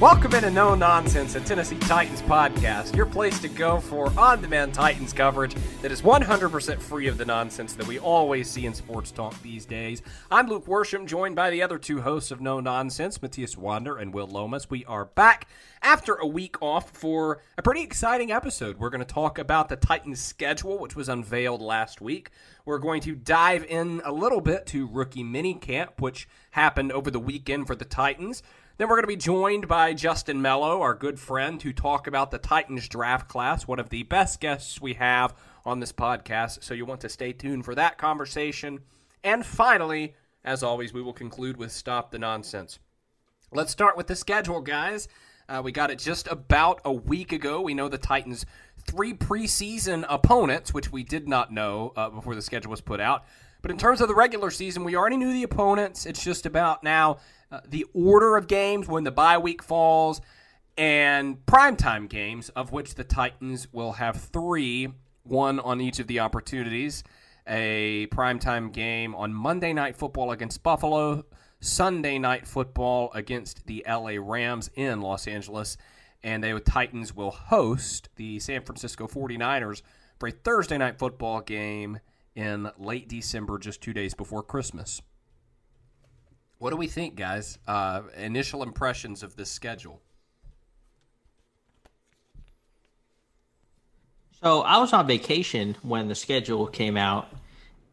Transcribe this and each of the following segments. Welcome into No Nonsense, a Tennessee Titans podcast, your place to go for on-demand Titans coverage that is 100% free of the nonsense that we always see in sports talk these days. I'm Luke Worsham, joined by the other two hosts of No Nonsense, Matthias Wander and Will Lomas. We are back after a week off for a pretty exciting episode. We're going to talk about the Titans' schedule, which was unveiled last week. We're going to dive in a little bit to rookie minicamp, which happened over the weekend for the Titans. Then we're going to be joined by Justin Mello, our good friend, to talk about the Titans draft class, one of the best guests we have on this podcast, so you'll want to stay tuned for that conversation. And finally, as always, we will conclude with Stop the Nonsense. Let's start with the schedule, guys. We got it just about a week ago. We know the Titans' three preseason opponents, which we did not know before the schedule was put out. But in terms of the regular season, we already knew the opponents. It's just about now the order of games when the bye week falls and primetime games, of which the Titans will have three, one on each of the opportunities. A primetime game on Monday Night Football against Buffalo, Sunday Night Football against the LA Rams in Los Angeles, and the Titans will host the San Francisco 49ers for a Thursday Night Football game in late December, just 2 days before Christmas. What do we think, guys? Initial impressions of this schedule. So I was on vacation when the schedule came out,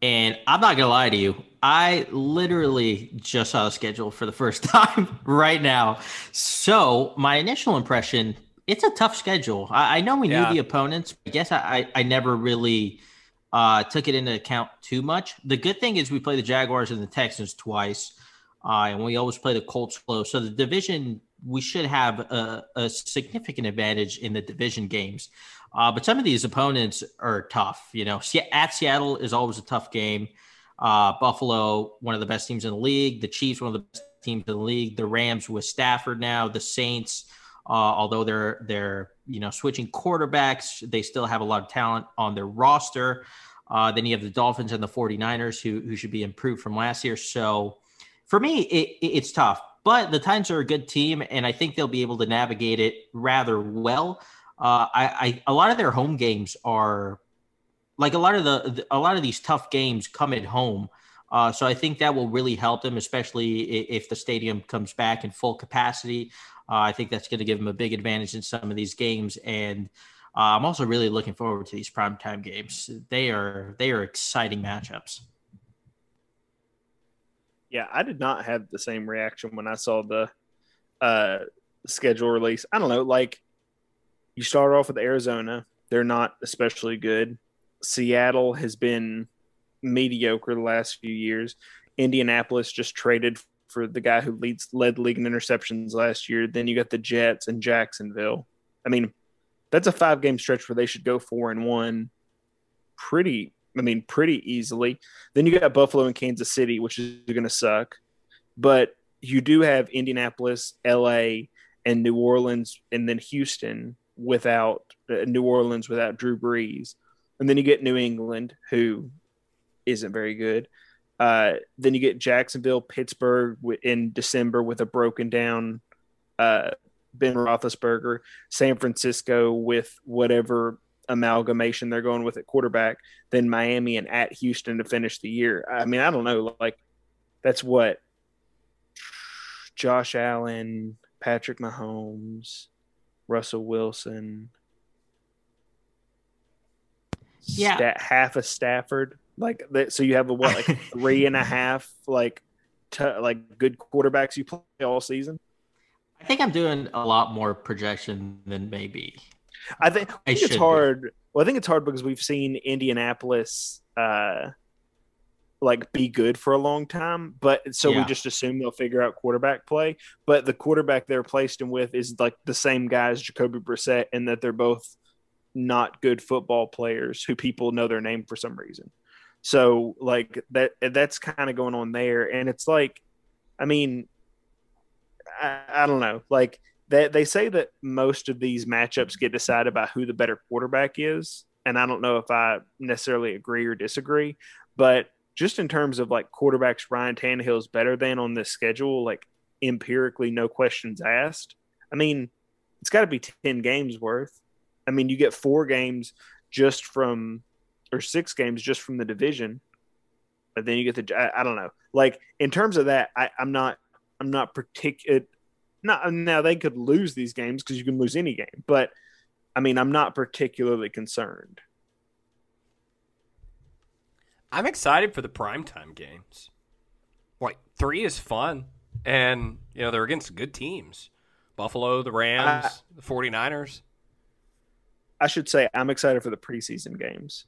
and I'm not going to lie to you. I literally just saw the schedule for the first time right now. So my initial impression, it's a tough schedule. I know we knew the opponents. I guess I never really took it into account too much. The good thing is we play the Jaguars and the Texans twice, and we always play the Colts low. So the division, we should have a significant advantage in the division games. But some of these opponents are tough. You know, at Seattle is always a tough game. Buffalo, one of the best teams in the league. The Chiefs, one of the best teams in the league. The Rams with Stafford now. The Saints, although they're switching quarterbacks, they still have a lot of talent on their roster. Then you have the Dolphins and the 49ers who should be improved from last year. So for me, it's tough, but the Titans are a good team, and I think they'll be able to navigate it rather well. A lot of their home games are like a lot of these tough games come at home. So I think that will really help them, especially if the stadium comes back in full capacity. I think that's going to give them a big advantage in some of these games. And I'm also really looking forward to these primetime games. They are exciting matchups. Yeah, I did not have the same reaction when I saw the schedule release. I don't know, like you start off with Arizona. They're not especially good. Seattle has been mediocre the last few years. Indianapolis just traded for the guy who led the league in interceptions last year. Then you got the Jets and Jacksonville. I mean, that's a 5-game stretch where they should go 4-1 pretty easily. Then you got Buffalo and Kansas City, which is going to suck. But you do have Indianapolis, LA, and New Orleans, and then Houston without Drew Brees. And then you get New England, who isn't very good. Then you get Jacksonville, Pittsburgh in December with a broken down Ben Roethlisberger, San Francisco with whatever amalgamation they're going with at quarterback, then Miami and at Houston to finish the year. I mean, I don't know. Like, that's what, Josh Allen, Patrick Mahomes, Russell Wilson. Yeah. Half of Stafford. Like that, so you have like three and a half like good quarterbacks you play all season. I think I'm doing a lot more projection than maybe. I think it's hard. Be. Well, I think it's hard because we've seen Indianapolis be good for a long time, but we just assume they'll figure out quarterback play. But the quarterback they're placed in with is like the same guy as Jacoby Brissett, and that they're both not good football players who people know their name for some reason. So like that's kind of going on there. And it's like, I mean, I don't know. Like they say that most of these matchups get decided by who the better quarterback is. And I don't know if I necessarily agree or disagree, but just in terms of like quarterbacks, Ryan Tannehill is better than on this schedule, like empirically, no questions asked. I mean, it's gotta be 10 games worth. I mean, you get 4 games just from, or 6 games just from the division, but then you get the, I don't know. Like in terms of that, I'm not particular. Now they could lose these games because you can lose any game, but I mean, I'm not particularly concerned. I'm excited for the primetime games. Like 3 is fun. And you know, they're against good teams, Buffalo, the Rams, the 49ers. I should say I'm excited for the preseason games,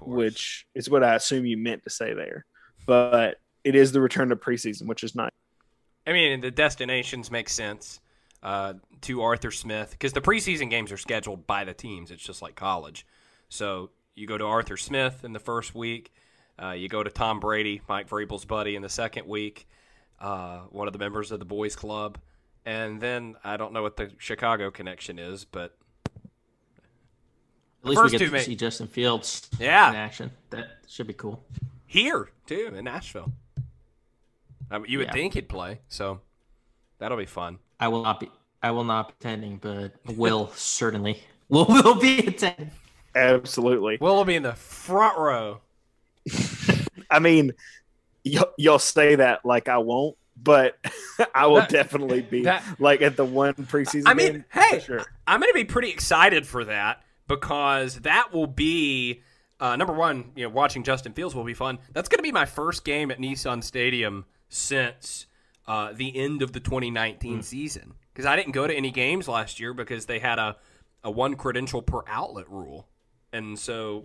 which is what I assume you meant to say there. But it is the return to preseason, which is nice. I mean, the destinations make sense to Arthur Smith because the preseason games are scheduled by the teams. It's just like college. So you go to Arthur Smith in the first week. You go to Tom Brady, Mike Vrabel's buddy, in the second week, one of the members of the boys club. And then I don't know what the Chicago connection is, but – at least we get to see Justin Fields in action. That should be cool. Here, too, in Nashville. I mean, you would think he'd play, so that'll be fun. I will not be attending, but will certainly. We'll be attending. Absolutely. Will be in the front row. I mean, you'll say that like I won't, but I will definitely be like at the one preseason game. I mean, hey, sure. I'm going to be pretty excited for that. Because that will be, number one, you know, watching Justin Fields will be fun. That's going to be my first game at Nissan Stadium since the end of the 2019 season. Because I didn't go to any games last year because they had a one credential per outlet rule. And so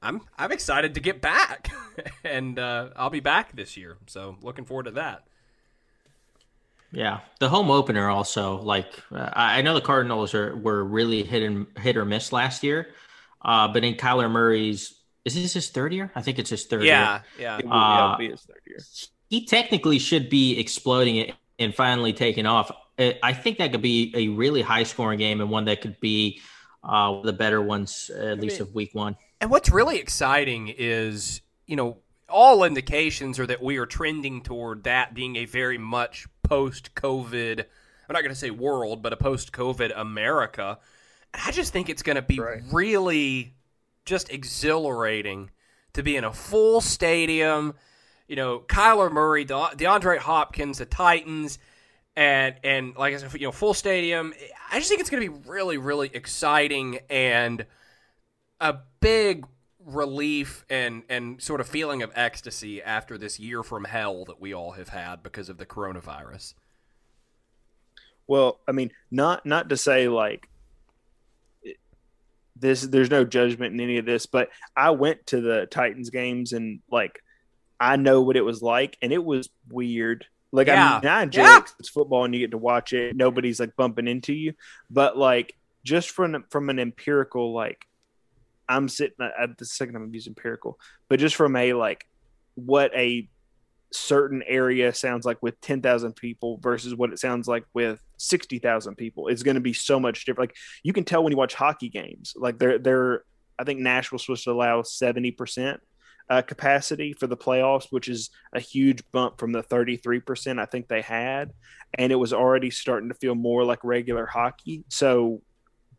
I'm excited to get back. And I'll be back this year. So looking forward to that. Yeah, the home opener also, I know the Cardinals were really hit or miss last year, but in Kyler Murray's, is this his third year? I think it's his third year. Yeah, it'll be his third year. He technically should be exploding it and finally taking off. I think that could be a really high-scoring game and one that could be the better ones, at least of week one. And what's really exciting is, you know, all indications are that we are trending toward that being a very much post-COVID, I'm not going to say world, but a post-COVID America. And I just think it's going to be really just exhilarating to be in a full stadium. You know, Kyler Murray, DeAndre Hopkins, the Titans, and like I said, you know, full stadium. I just think it's going to be really, really exciting and a big relief and sort of feeling of ecstasy after this year from hell that we all have had because of the coronavirus. Well, I mean, not to say like this, there's no judgment in any of this, but I went to the Titans games and like I know what it was like, and it was weird. Like I mean, I enjoy it. It's football and you get to watch it. Nobody's like bumping into you, but like just from an empirical like. I'm sitting at the second I'm using empirical, but just from a like what a certain area sounds like with 10,000 people versus what it sounds like with 60,000 people, it's going to be so much different. Like you can tell when you watch hockey games, like they're I think Nashville's supposed to allow 70% capacity for the playoffs, which is a huge bump from the 33% I think they had, and it was already starting to feel more like regular hockey. So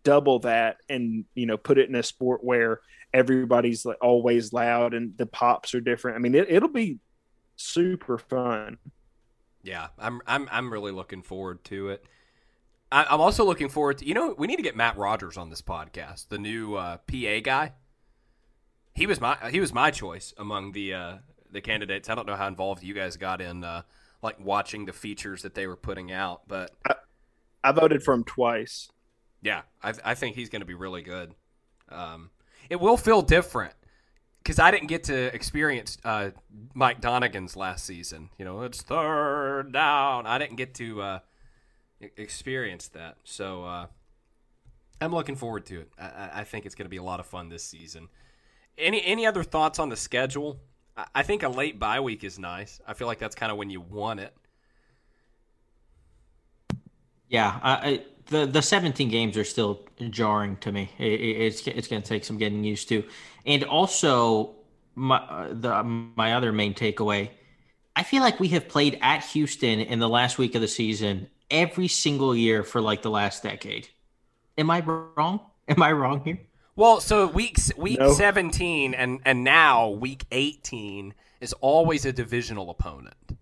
double that and, you know, put it in a sport where everybody's like always loud and the pops are different. I mean, it'll be super fun. Yeah, I'm really looking forward to it. I'm also looking forward to, we need to get Matt Rogers on this podcast, the new PA guy. He was my choice among the candidates. I don't know how involved you guys got in watching the features that they were putting out, but I voted for him twice. Yeah, I think he's going to be really good. It will feel different because I didn't get to experience Mike Donegan's last season. It's third down. I didn't get to experience that. So I'm looking forward to it. I think it's going to be a lot of fun this season. Any other thoughts on the schedule? I think a late bye week is nice. I feel like that's kind of when you want it. Yeah, the 17 games are still jarring to me. It's going to take some getting used to, and also my other main takeaway. I feel like we have played at Houston in the last week of the season every single year for the last decade. Am I wrong? Am I wrong here? Well, so week 17 and now week 18 is always a divisional opponent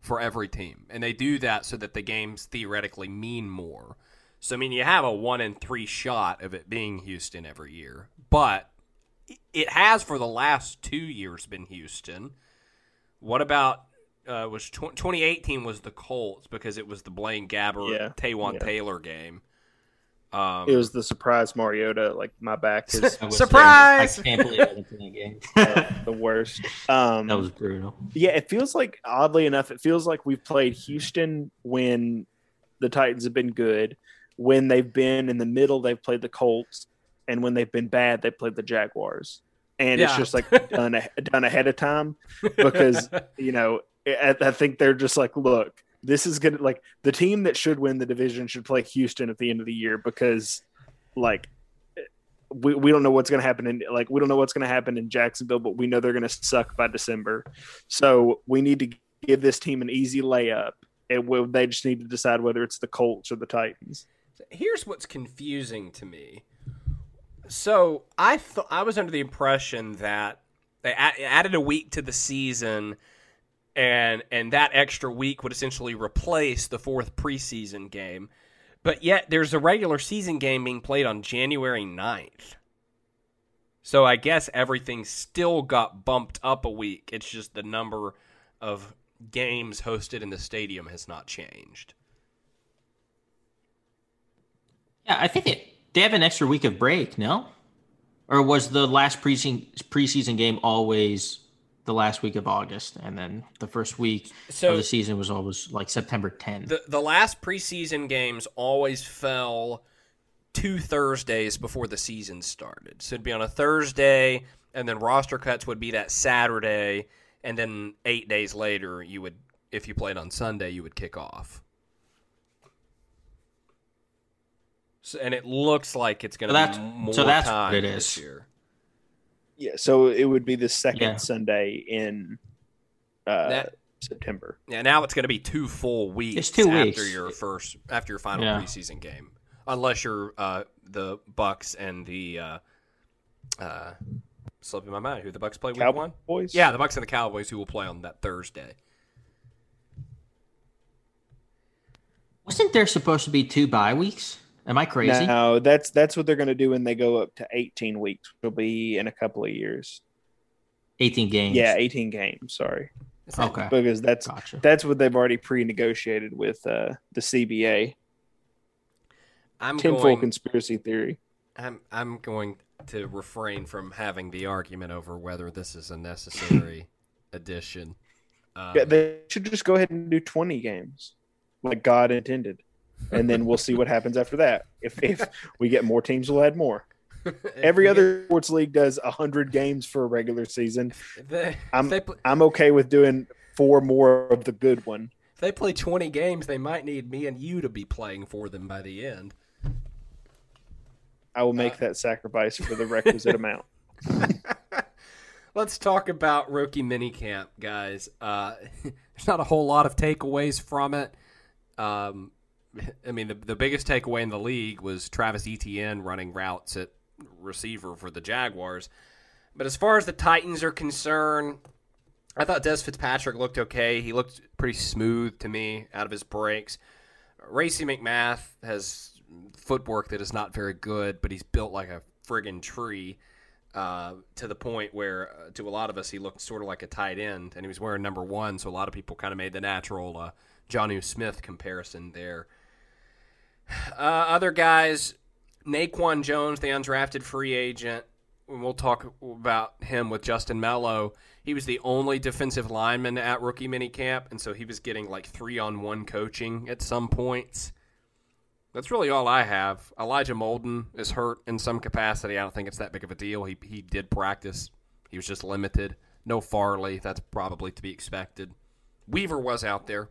for every team. And they do that so that the games theoretically mean more. So, you have a 1 in 3 shot of it being Houston every year. But it has for the last 2 years been Houston. What about 2018 was the Colts because it was the Blaine Gabbert, Taywan Taylor game. It was the surprise Mariota. My back is surprise. I can't believe I went to that game. The worst. That was brutal. Yeah, it feels like, oddly enough, we've played Houston when the Titans have been good. When they've been in the middle, they've played the Colts, and when they've been bad, they played the Jaguars. And it's just done ahead of time because I think they're just look. This is going to the team that should win the division should play Houston at the end of the year because we don't know what's going to happen in Jacksonville, but we know they're going to suck by December. So we need to give this team an easy layup, and they just need to decide whether it's the Colts or the Titans. Here's what's confusing to me. So I was under the impression that they added a week to the season. And that extra week would essentially replace the 4th preseason game. But yet there's a regular season game being played on January 9th. So I guess everything still got bumped up a week. It's just the number of games hosted in the stadium has not changed. Yeah, I think they have an extra week of break, no? Or was the last preseason game always the last week of August, and then the first week of the season was always September 10th. The last preseason games always fell 2 Thursdays before the season started. So it'd be on a Thursday, and then roster cuts would be that Saturday, and then 8 days later, if you played on Sunday, you would kick off. So, and it looks like it's going to be more time this year. Yeah, so it would be the second Sunday in September. Yeah, now it's going to be 2 full weeks. It's 2 weeks after your final preseason game, unless you're the Bucks and the slipping my mind who the Bucks play week one. Cowboys? Yeah, the Bucks and the Cowboys who will play on that Thursday. Wasn't there supposed to be 2 bye weeks? Am I crazy? No, that's what they're going to do when they go up to 18 weeks. It'll be in a couple of years. 18 games. Yeah, 18 games. Sorry. Okay. Because that's what they've already pre-negotiated with the CBA. Tinfoil conspiracy theory. I'm going to refrain from having the argument over whether this is a necessary addition. They should just go ahead and do 20 games, like God intended. And then we'll see what happens after that. If we get more teams, we'll add more. Every other sports league does 100 games for a regular season. I'm okay with doing 4 more of the good one. If they play 20 games, they might need me and you to be playing for them by the end. I will make that sacrifice for the requisite amount. Let's talk about rookie minicamp, guys. There's not a whole lot of takeaways from it. The biggest takeaway in the league was Travis Etienne running routes at receiver for the Jaguars. But as far as the Titans are concerned, I thought Des Fitzpatrick looked okay. He looked pretty smooth to me out of his breaks. Racey McMath has footwork that is not very good, but he's built like a friggin' tree to the point where, to a lot of us, he looked sort of like a tight end, and he was wearing number one, so a lot of people kind of made the natural Jonnu Smith comparison there. Other guys, Naquan Jones, the undrafted free agent, and we'll talk about him with Justin Mello. He was the only defensive lineman at rookie minicamp, and so he was getting like 3-on-1 coaching at some points. That's really all I have. Elijah Molden is hurt in some capacity. I don't think it's that big of a deal. He did practice. He was just limited. No Farley. That's probably to be expected. Weaver was out there.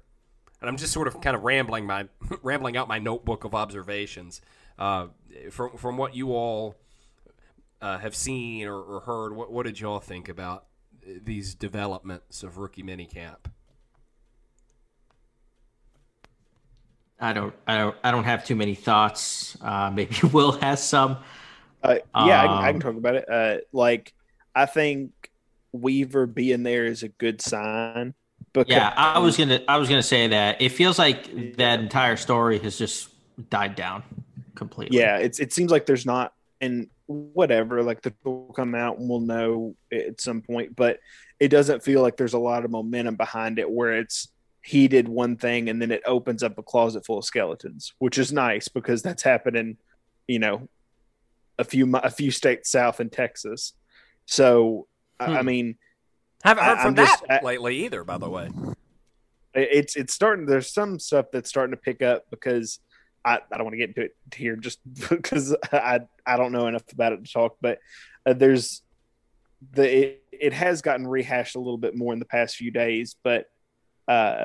And I'm just sort of kind of rambling out my notebook of observations. From what you all have seen or heard, what did y'all think about these developments of rookie minicamp? I don't have too many thoughts. Maybe Will has some. I can talk about it. I think Weaver being there is a good sign. Because, yeah, I was gonna say that it feels like that entire story has just died down completely. Yeah, it seems like there's not, and whatever, like the will come out and we'll know at some point, but it doesn't feel like there's a lot of momentum behind it where it's he did one thing and then it opens up a closet full of skeletons, which is nice because that's happening, you know, a few states south in Texas. So I mean, haven't heard from that lately either, by the way. It's starting. There's some stuff that's starting to pick up because I don't want to get into it here just because I don't know enough about it to talk. But there's it has gotten rehashed a little bit more in the past few days. But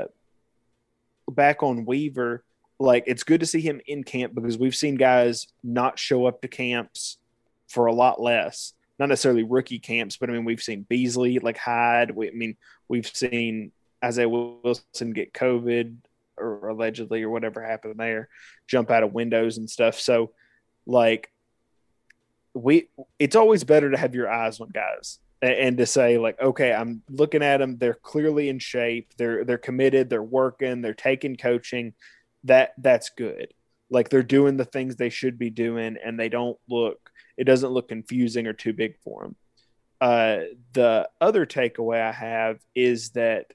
back on Weaver, like it's good to see him in camp because we've seen guys not show up to camps for a lot less. Not necessarily rookie camps, but I mean, we've seen Beasley, like Hyde. We've seen Isaiah Wilson get COVID or allegedly or whatever happened there, jump out of windows and stuff. So, like, it's always better to have your eyes on guys and to say, like, okay, I'm looking at them. They're clearly in shape. They're committed. They're working. They're taking coaching. That's good. Like, they're doing the things they should be doing, and they don't look. It doesn't look confusing or too big for him. The other takeaway I have is that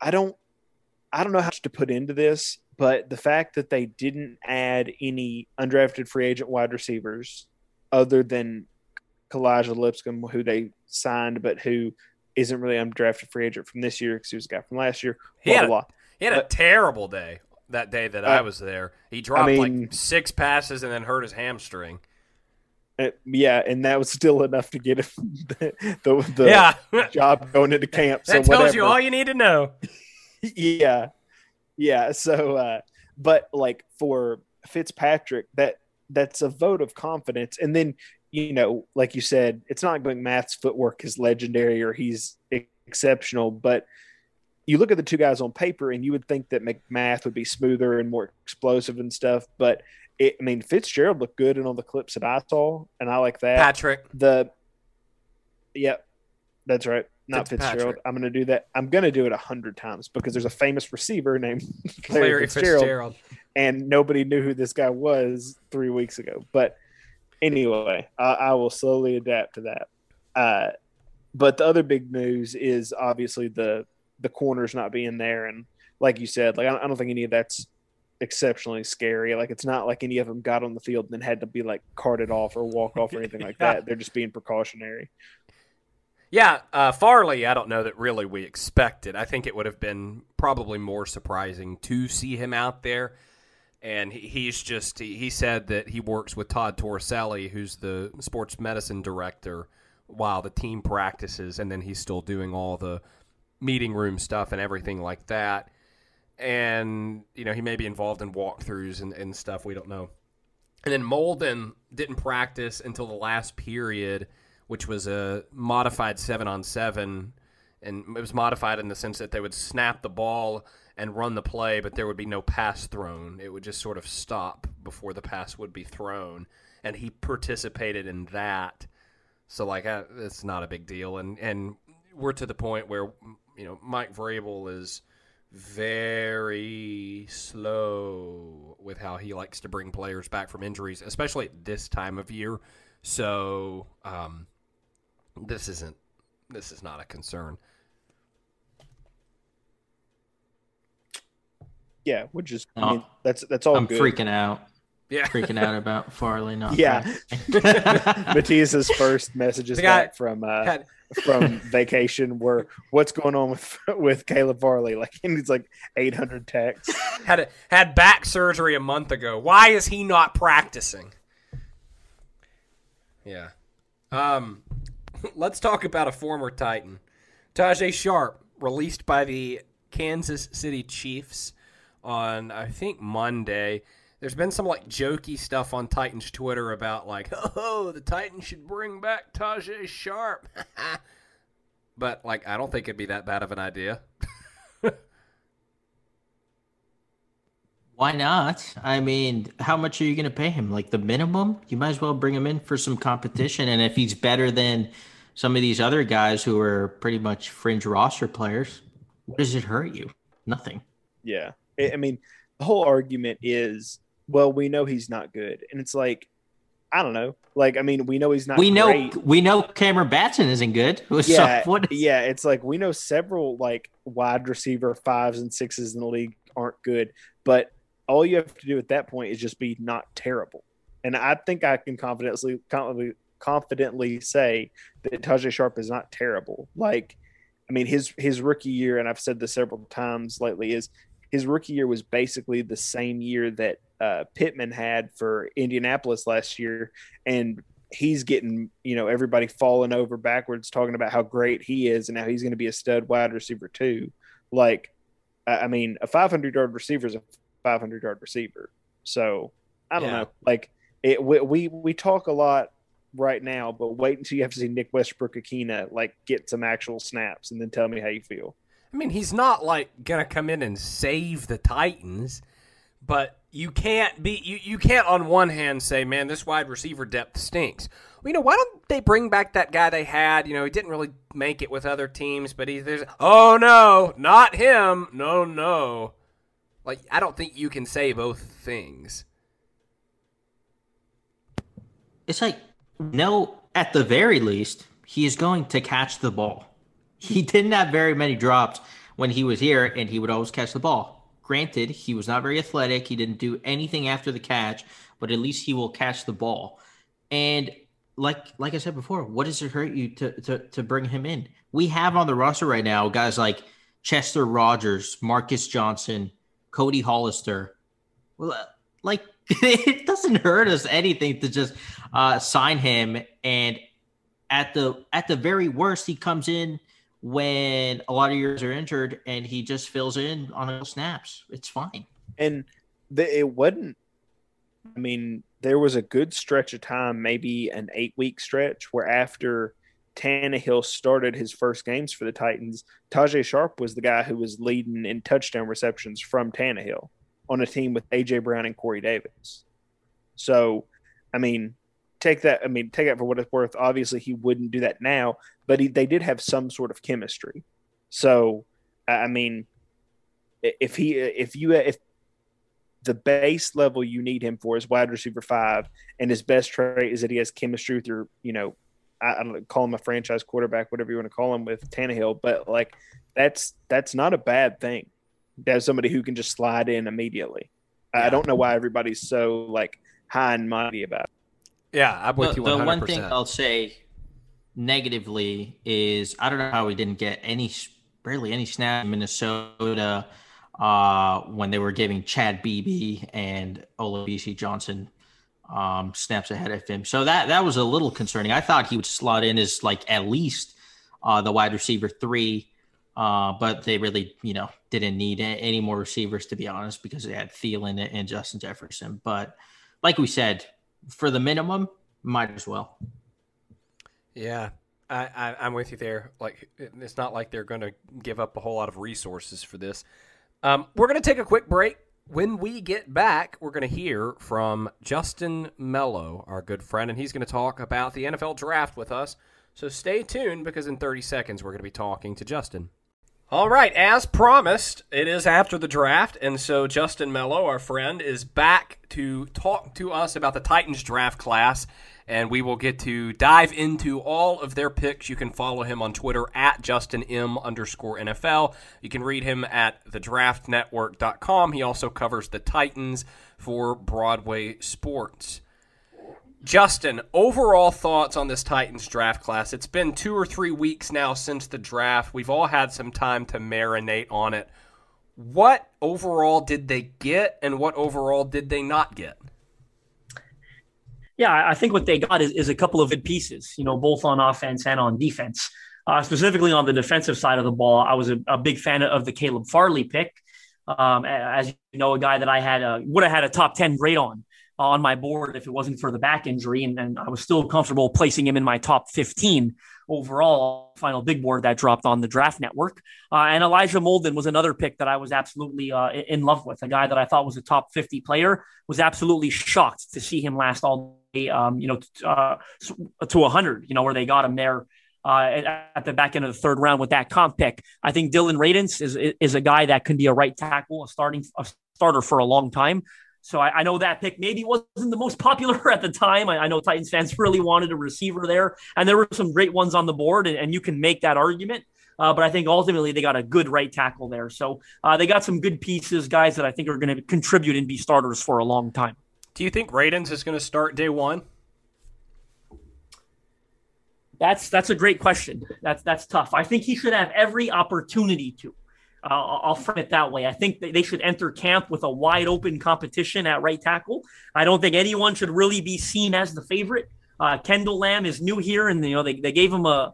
I don't know how much to put into this, but the fact that they didn't add any undrafted free agent wide receivers other than Kalijah Lipscomb, who they signed, but who isn't really undrafted free agent from this year because he was a guy from last year. He had a terrible day. That day that I was there, he dropped like 6 passes and then hurt his hamstring. And that was still enough to get him the job going into camp. So that tells you all you need to know. Yeah. So, but like for Fitzpatrick, that's a vote of confidence. And then, you know, like you said, it's not going Math's footwork is legendary or he's exceptional, but you look at the two guys on paper and you would think that McMath would be smoother and more explosive and stuff. But Fitzgerald looked good and on the clips that I saw. And I like that. Patrick. That's right. Not Fitzgerald. I'm going to do that. I'm going to do it 100 times because there's a famous receiver named Larry Fitzgerald. And nobody knew who this guy was 3 weeks ago. But anyway, I will slowly adapt to that. But the other big news is obviously the corners not being there. And like you said, like, I don't think any of that's exceptionally scary. Like, it's not like any of them got on the field and then had to be like carted off or walk off or anything like that. They're just being precautionary. Yeah. Farley, I don't know that really we expected. I think it would have been probably more surprising to see him out there. And he said that he works with Todd Torricelli, who's the sports medicine director, while the team practices. And then he's still doing all the meeting room stuff and everything like that. And, you know, he may be involved in walkthroughs and stuff. We don't know. And then Molden didn't practice until the last period, which was a modified 7-on-7. And it was modified in the sense that they would snap the ball and run the play, but there would be no pass thrown. It would just sort of stop before the pass would be thrown. And he participated in that. So, like, it's not a big deal. And we're to the point where, you know, Mike Vrabel is very slow with how he likes to bring players back from injuries, especially at this time of year. So this is not a concern. Yeah, which is that's all. I'm good. Freaking out. Yeah, freaking out about Farley not. Yeah, Matthias's first messages back from vacation were, "What's going on with Caleb Farley?" Like, and he's like 800 texts. Had back surgery a month ago. Why is he not practicing? Yeah. Let's talk about a former Titan, Tajay Sharp, released by the Kansas City Chiefs on, I think, Monday. There's been some, like, jokey stuff on Titans Twitter about, like, oh, the Titans should bring back Tajay Sharp. But, like, I don't think it'd be that bad of an idea. Why not? I mean, how much are you going to pay him? Like, the minimum? You might as well bring him in for some competition. And if he's better than some of these other guys who are pretty much fringe roster players, what does it hurt you? Nothing. Yeah. I mean, the whole argument is, well, we know he's not good. And it's like, I don't know. Like, I mean, we know he's not great. We know Cameron Batson isn't good. It's like we know several, like, wide receiver 5s and 6s in the league aren't good. But all you have to do at that point is just be not terrible. And I think I can confidently say that Tajay Sharp is not terrible. Like, I mean, his rookie year, and I've said this several times lately, is – his rookie year was basically the same year that Pittman had for Indianapolis last year, and he's getting, you know, everybody falling over backwards talking about how great he is and how he's going to be a stud wide receiver too. Like, I mean, a 500-yard receiver is a 500-yard receiver. So I don't know. Like, we talk a lot right now, but wait until you have to see Nick Westbrook-Akina, like, get some actual snaps and then tell me how you feel. I mean, he's not, like, going to come in and save the Titans, but you can't be you can't on one hand say, man, this wide receiver depth stinks. Well, you know, why don't they bring back that guy they had? You know, he didn't really make it with other teams, but oh, no, not him. No. Like, I don't think you can say both things. It's like, no, at the very least, he is going to catch the ball. He didn't have very many drops when he was here, and he would always catch the ball. Granted, he was not very athletic. He didn't do anything after the catch, but at least he will catch the ball. And like I said before, what does it hurt you to bring him in? We have on the roster right now guys like Chester Rogers, Marcus Johnson, Cody Hollister. Well, like, it doesn't hurt us anything to just sign him. And at the very worst, he comes in when a lot of years are injured and he just fills in on snaps. It's fine. And there was a good stretch of time, maybe an 8-week stretch, where after Tannehill started his first games for the Titans, Tajay Sharp was the guy who was leading in touchdown receptions from Tannehill on a team with AJ Brown and Corey Davis. So, I mean, take that for what it's worth. Obviously, he wouldn't do that now, but they did have some sort of chemistry. So, I mean, if the base level you need him for is wide receiver 5, and his best trait is that he has chemistry with your, you know, I don't know, call him a franchise quarterback, whatever you want to call him, with Tannehill, but like that's not a bad thing. There's somebody who can just slide in immediately. Yeah. I don't know why everybody's so, like, high and mighty about it. Yeah, I'm with you 100%. The one thing I'll say negatively is I don't know how we didn't get barely any snap in Minnesota when they were giving Chad Beebe and Olabisi Johnson snaps ahead of him. So that was a little concerning. I thought he would slot in as, like, at least the wide receiver 3, but they really, you know, didn't need any more receivers, to be honest, because they had Thielen and Justin Jefferson. But like we said, for the minimum, might as well. Yeah, I'm with you there. Like, it's not like they're going to give up a whole lot of resources for this. We're going to take a quick break. When we get back, we're going to hear from Justin Mello, our good friend, and he's going to talk about the NFL draft with us. So stay tuned, because in 30 seconds we're going to be talking to Justin. All right, as promised, it is after the draft, and so Justin Mello, our friend, is back to talk to us about the Titans draft class, and we will get to dive into all of their picks. You can follow him on Twitter at JustinM_NFL. You can read him at thedraftnetwork.com. He also covers the Titans for Broadway Sports. Justin, overall thoughts on this Titans draft class? It's been 2 or 3 weeks now since the draft. We've all had some time to marinate on it. What overall did they get, and what overall did they not get? Yeah, I think what they got is a couple of good pieces, you know, both on offense and on defense. Specifically on the defensive side of the ball, I was a big fan of the Caleb Farley pick. As you know, a guy that I had would have had a top 10 grade on my board if it wasn't for the back injury, and I was still comfortable placing him in my top 15 overall final big board that dropped on the Draft Network. And Elijah Molden was another pick that I was absolutely in love with, a guy that I thought was a top 50 player. Was absolutely shocked to see him last all day, to 100, you know, where they got him there at the back end of the third round with that comp pick. I think Dillon Radunz is a guy that can be a right tackle, a starter for a long time. So I know that pick maybe wasn't the most popular at the time. I know Titans fans really wanted a receiver there, and there were some great ones on the board, and you can make that argument. But I think ultimately they got a good right tackle there. So they got some good pieces, guys that I think are going to contribute and be starters for a long time. Do you think Radunz is going to start day one? That's a great question. That's tough. I think he should have every opportunity to. I'll frame it that way. I think they should enter camp with a wide open competition at right tackle. I don't think anyone should really be seen as the favorite. Kendall Lamb is new here, and you know they gave him a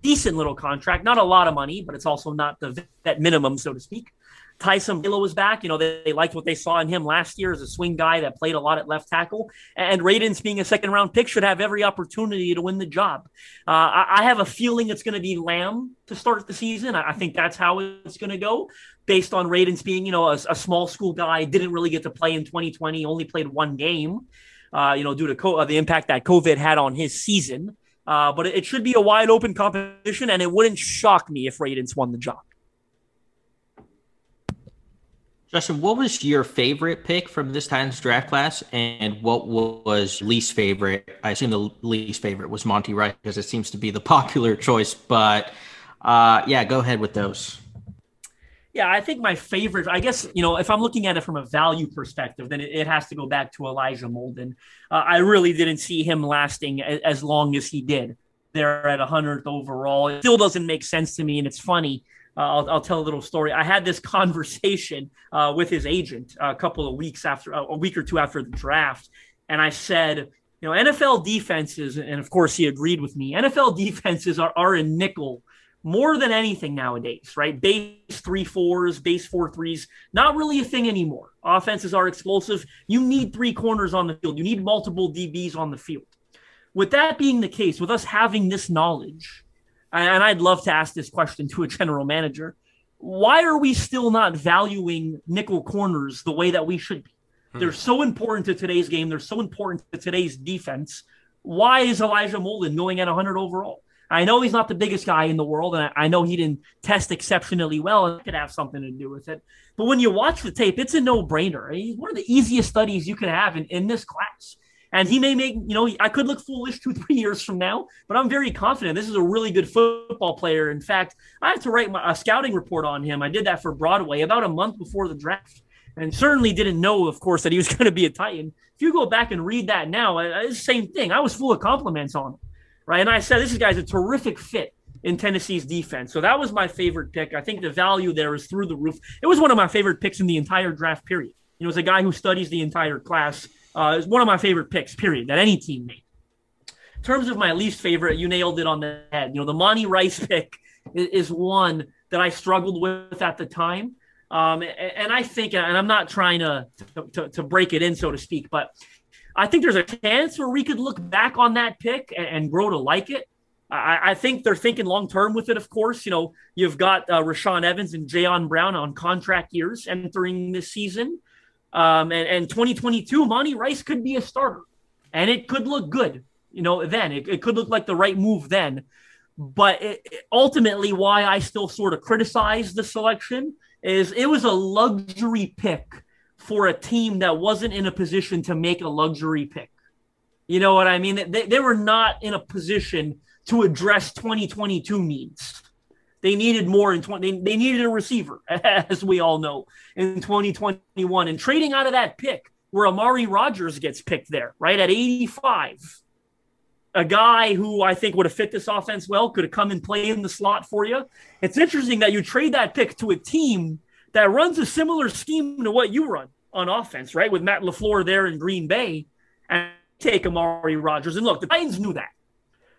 decent little contract, not a lot of money, but it's also not the vet minimum, so to speak. Tyson Bilow was back. You know, they liked what they saw in him last year as a swing guy that played a lot at left tackle. And Radunz, being a second-round pick, should have every opportunity to win the job. I have a feeling it's going to be Lamb to start the season. I think that's how it's going to go, based on Radunz being, you know, a small school guy, didn't really get to play in 2020, only played one game, due to the impact that COVID had on his season. But it should be a wide-open competition, and it wouldn't shock me if Radunz won the job. Justin, what was your favorite pick from this Titans draft class, and what was least favorite? I assume the least favorite was Monty Rice, because it seems to be the popular choice, but go ahead with those. Yeah, I think my favorite, I guess, you know, if I'm looking at it from a value perspective, then it has to go back to Elijah Molden. I really didn't see him lasting as long as he did there at 100th overall. It still doesn't make sense to me, and it's funny. I'll tell a little story. I had this conversation with his agent a couple of weeks after, a week or two after the draft, and I said, you know, NFL defenses, and of course he agreed with me, NFL defenses are in nickel more than anything nowadays, right? Base 3-4s, base 4-3s, not really a thing anymore. Offenses are explosive. You need three corners on the field. You need multiple DBs on the field. With that being the case, with us having this knowledge, and I'd love to ask this question to a general manager, why are we still not valuing nickel corners the way that we should be? They're so important to today's game. They're so important to today's defense. Why is Elijah Molden going at 100 overall? I know he's not the biggest guy in the world, and I know he didn't test exceptionally well, and it could have something to do with it. But when you watch the tape, it's a no-brainer. He's one of the easiest studies you can have in this class. And he may make, you know, I could look foolish 2-3 years from now, but I'm very confident this is a really good football player. In fact, I had to write a scouting report on him. I did that for Broadway about a month before the draft, and certainly didn't know, of course, that he was going to be a Titan. If you go back and read that now, it's the same thing. I was full of compliments on him, right? And I said, this guy's a terrific fit in Tennessee's defense. So that was my favorite pick. I think the value there is through the roof. It was one of my favorite picks in the entire draft period. You know, as a guy who studies the entire class, it's one of my favorite picks, period, that any team made. In terms of my least favorite, you nailed it on the head. You know, the Monty Rice pick is one that I struggled with at the time. And I think, and I'm not trying to break it in, so to speak, but I think there's a chance where we could look back on that pick and grow to like it. I think they're thinking long-term with it, of course. You know, you've got Rashaan Evans and Jayon Brown on contract years entering this season. And 2022, Monty Rice could be a starter, and it could look good. you know, then it could look like the right move then. But ultimately why I still sort of criticize the selection is it was a luxury pick for a team that wasn't in a position to make a luxury pick. You know what I mean? They were not in a position to address 2022 needs. They needed more in they needed a receiver, as we all know, in 2021. And trading out of that pick where Amari Rodgers gets picked there, right, at 85, a guy who I think would have fit this offense well, could have come and played in the slot for you. It's interesting that you trade that pick to a team that runs a similar scheme to what you run on offense, right, with Matt LaFleur there in Green Bay, and take Amari Rodgers. And look, the Titans knew that.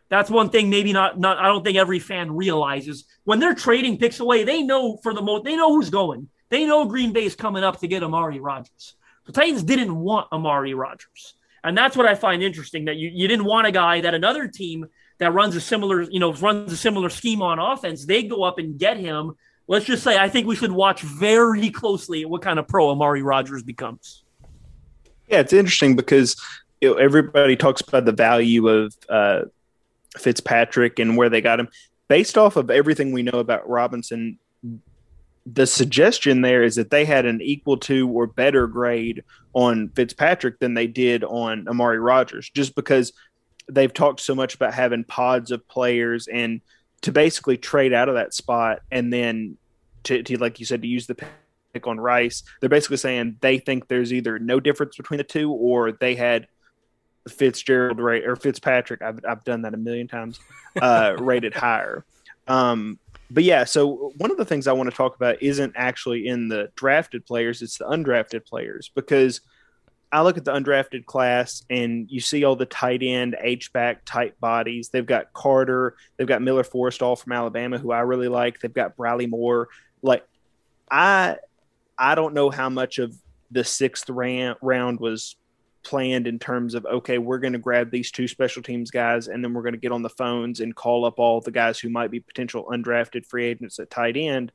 That's one thing maybe not I don't think every fan realizes. When they're trading picks away, they know they know who's going. They know Green Bay's coming up to get Amari Rodgers. The Titans didn't want Amari Rodgers. And that's what I find interesting, that you didn't want a guy that another team that runs a similar scheme on offense, they go up and get him. Let's just say I think we should watch very closely at what kind of pro Amari Rodgers becomes. Yeah, it's interesting because everybody talks about the value of Fitzpatrick and where they got him. Based off of everything we know about Robinson, the suggestion there is that they had an equal to or better grade on Fitzpatrick than they did on Amari Rodgers, just because they've talked so much about having pods of players, and to basically trade out of that spot and then to like you said, to use the pick on Rice, they're basically saying they think there's either no difference between the two or they had Fitzgerald rate or Fitzpatrick. I've done that a million times. Rated higher. But yeah, so one of the things I want to talk about isn't actually in the drafted players. It's the undrafted players, because I look at the undrafted class and you see all the tight end, H-back type bodies. They've got Carter. They've got Miller Forrestall from Alabama, who I really like. They've got Briley Moore. Like I don't know how much of the sixth round was planned in terms of, okay, we're going to grab these two special teams guys and then we're going to get on the phones and call up all the guys who might be potential undrafted free agents at tight end.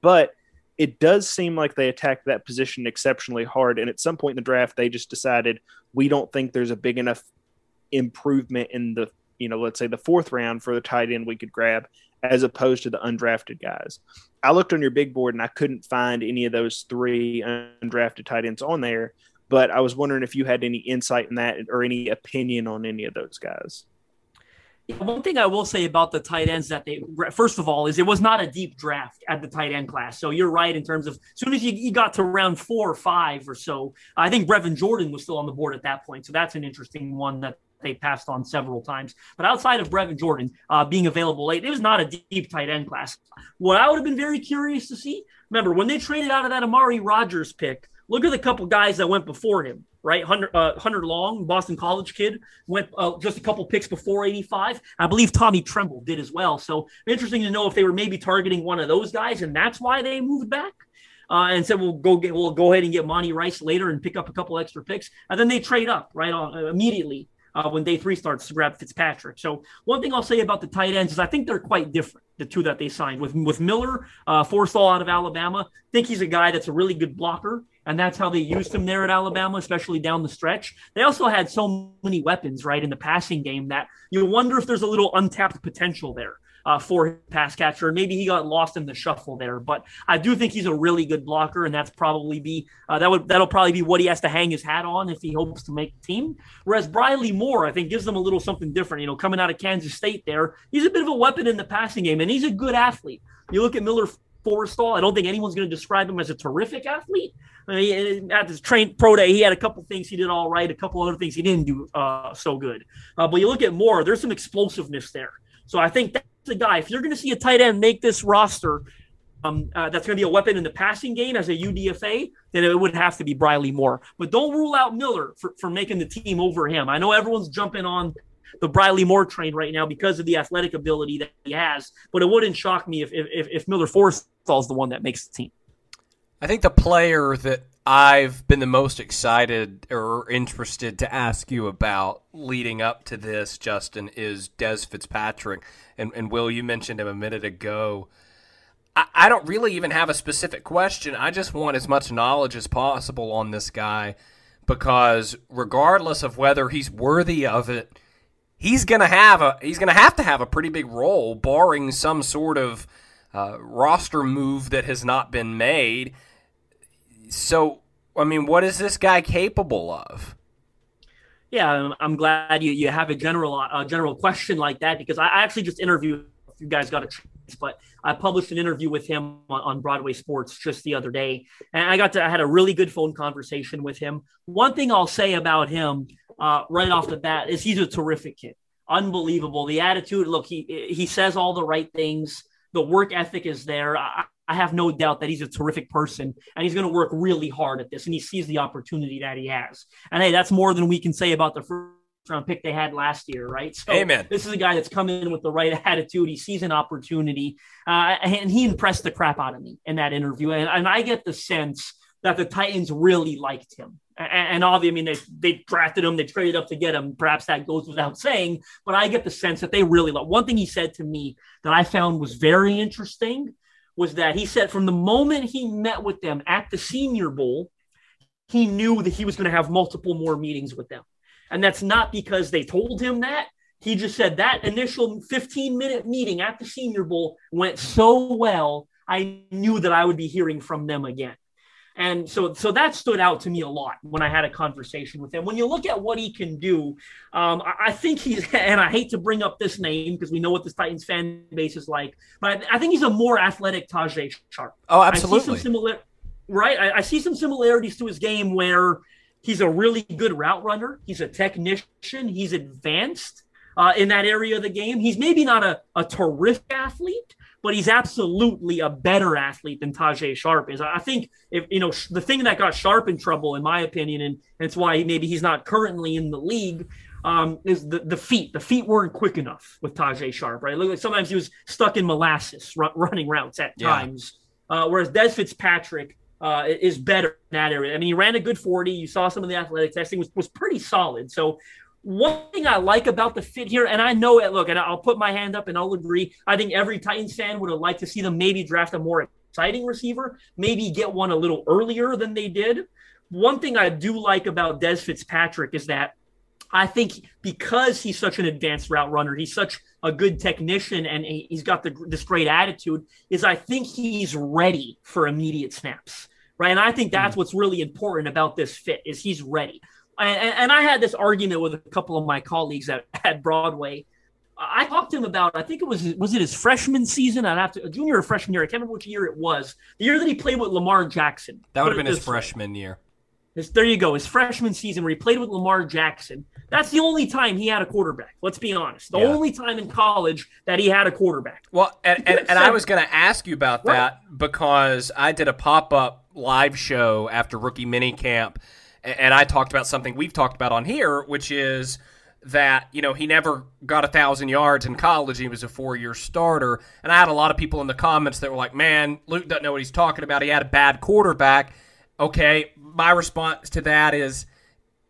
But it does seem like they attacked that position exceptionally hard. And at some point in the draft, they just decided we don't think there's a big enough improvement in the, let's say the fourth round for the tight end we could grab as opposed to the undrafted guys. I looked on your big board and I couldn't find any of those three undrafted tight ends on there. But I was wondering if you had any insight in that or any opinion on any of those guys. One thing I will say about the tight ends that they, first of all, is it was not a deep draft at the tight end class. So you're right in terms of as soon as you got to round 4 or 5 or so, I think Brevin Jordan was still on the board at that point. So that's an interesting one that they passed on several times. But outside of Brevin Jordan being available late, it was not a deep tight end class. What I would have been very curious to see, remember, when they traded out of that Amari Rodgers pick, look at the couple guys that went before him, right? Hunter Long, Boston College kid, went just a couple picks before 85. I believe Tommy Tremble did as well. So interesting to know if they were maybe targeting one of those guys, and that's why they moved back and said, we'll go ahead and get Monty Rice later and pick up a couple extra picks. And then they trade up right on, immediately when day 3 starts to grab Fitzpatrick. So one thing I'll say about the tight ends is I think they're quite different. The two that they signed with Miller, Forrestall out of Alabama. I think he's a guy that's a really good blocker. And that's how they used him there at Alabama, especially down the stretch. They also had so many weapons, right, in the passing game that you wonder if there's a little untapped potential there for his pass catcher. And maybe he got lost in the shuffle there. But I do think he's a really good blocker, and that's probably that'll probably be what he has to hang his hat on if he hopes to make the team. Whereas Briley Moore, I think, gives them a little something different. Coming out of Kansas State there, he's a bit of a weapon in the passing game, and he's a good athlete. You look at Miller Forrestall, I don't think anyone's going to describe him as a terrific athlete. At this pro day, he had a couple things he did all right, a couple other things he didn't do so good. But you look at Moore, there's some explosiveness there. So I think that's the guy. If you're going to see a tight end make this roster that's going to be a weapon in the passing game as a UDFA, then it would have to be Briley Moore. But don't rule out Miller for making the team over him. I know everyone's jumping on the Briley Moore train right now because of the athletic ability that he has, but it wouldn't shock me if Miller Forrestall is the one that makes the team. I think the player that I've been the most excited or interested to ask you about leading up to this, Justin, is Des Fitzpatrick. And Will, you mentioned him a minute ago. I don't really even have a specific question. I just want as much knowledge as possible on this guy because regardless of whether he's worthy of it, he's gonna have to have a pretty big role, barring some sort of roster move that has not been made. So, I mean, what is this guy capable of? Yeah, I'm glad you have a general question like that, because I actually just interviewed, if you guys got a chance, but I published an interview with him on Broadway Sports just the other day, and I had a really good phone conversation with him. One thing I'll say about him right off the bat is he's a terrific kid. Unbelievable. The attitude, look, he says all the right things. The work ethic is there. I have no doubt that he's a terrific person, and he's going to work really hard at this, and he sees the opportunity that he has. And, hey, that's more than we can say about the first-round pick they had last year, right? So amen. This is a guy that's come in with the right attitude. He sees an opportunity, and he impressed the crap out of me in that interview. And I get the sense that the Titans really liked him. And obviously, I mean, they drafted him, they traded up to get him. Perhaps that goes without saying, but I get the sense that they really love. One thing he said to me that I found was very interesting was that he said from the moment he met with them at the Senior Bowl, he knew that he was going to have multiple more meetings with them. And that's not because they told him that. He just said that initial 15-minute meeting at the Senior Bowl went so well, I knew that I would be hearing from them again. And so that stood out to me a lot when I had a conversation with him. When you look at what he can do, I think and I hate to bring up this name because we know what this Titans fan base is like, but I think he's a more athletic Tajay Sharp. Oh, absolutely. I see some similarities to his game where he's a really good route runner. He's a technician. He's advanced in that area of the game. He's maybe not a terrific athlete, but he's absolutely a better athlete than Tajay Sharp is. I think the thing that got Sharp in trouble, in my opinion, and that's why maybe he's not currently in the league, is the feet. The feet weren't quick enough with Tajay Sharp, right? Like sometimes he was stuck in molasses running routes at times, whereas Des Fitzpatrick is better in that area. I mean, he ran a good 40. You saw some of the athletic testing was pretty solid. So one thing I like about the fit here, and I know it, look, and I'll put my hand up and I'll agree, I think every Titans fan would have liked to see them maybe draft a more exciting receiver, maybe get one a little earlier than they did. One thing I do like about Des Fitzpatrick is that I think because he's such an advanced route runner, he's such a good technician, and he's got this great attitude, is I think he's ready for immediate snaps, right? And I think that's what's really important about this fit is he's ready. And I had this argument with a couple of my colleagues at Broadway. I talked to him about, I think it was it his freshman season? Junior or freshman year. I can't remember which year it was. The year that he played with Lamar Jackson. That would have been his freshman year. There you go. His freshman season where he played with Lamar Jackson. That's the only time he had a quarterback. Let's be honest. The only time in college that he had a quarterback. Well, and I was going to ask you about that because I did a pop-up live show after rookie minicamp. And I talked about something we've talked about on here, which is that, he never got 1,000 yards in college. He was a four-year starter. And I had a lot of people in the comments that were like, man, Luke doesn't know what he's talking about. He had a bad quarterback. Okay, my response to that is,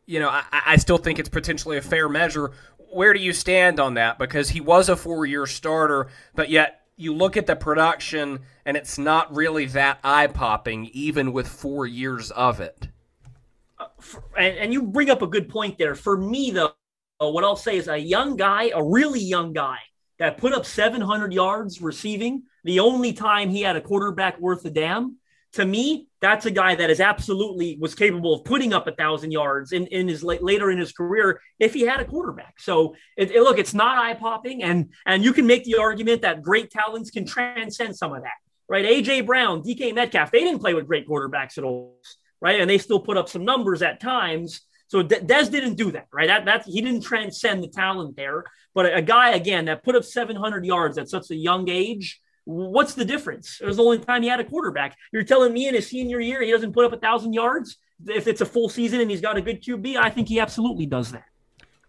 I still think it's potentially a fair measure. Where do you stand on that? Because he was a four-year starter, but yet you look at the production, and it's not really that eye-popping, even with 4 years of it. And you bring up a good point there. For me, though, what I'll say is a young guy, a really young guy that put up 700 yards receiving, the only time he had a quarterback worth a damn, to me, that's a guy that is absolutely was capable of putting up 1,000 yards in his later in his career if he had a quarterback. So, look, it's not eye-popping, and you can make the argument that great talents can transcend some of that, right? AJ Brown, DK Metcalf, they didn't play with great quarterbacks at all. Right, and they still put up some numbers at times. So Des didn't do that, right? He didn't transcend the talent there. But a guy, again, that put up 700 yards at such a young age, what's the difference? It was the only time he had a quarterback. You're telling me in his senior year he doesn't put up 1,000 yards? If it's a full season and he's got a good QB, I think he absolutely does that.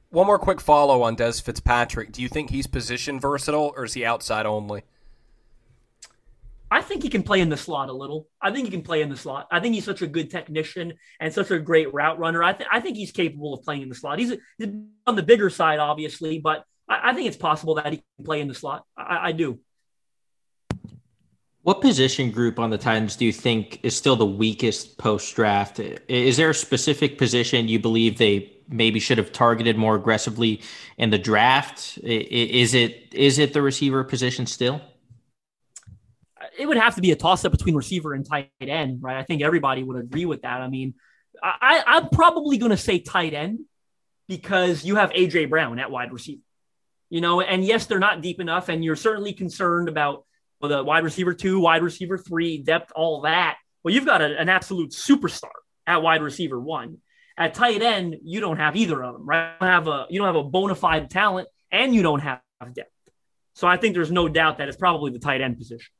One more quick follow on Des Fitzpatrick. Do you think he's position versatile or is he outside only? I think he can play in the slot a little. I think he's such a good technician and such a great route runner. I think he's capable of playing in the slot. He's on the bigger side, obviously, but I think it's possible that he can play in the slot. I do. What position group on the Titans do you think is still the weakest post-draft? Is there a specific position you believe they maybe should have targeted more aggressively in the draft? Is it the receiver position still? It would have to be a toss-up between receiver and tight end, right? I think everybody would agree with that. I mean, I'm probably going to say tight end because you have AJ Brown at wide receiver. You know, and yes, they're not deep enough, and you're certainly concerned about the wide receiver 2, wide receiver 3, depth, all that. Well, you've got an absolute superstar at wide receiver 1. At tight end, you don't have either of them, right? You don't have a bona fide talent, and you don't have depth. So I think there's no doubt that it's probably the tight end position.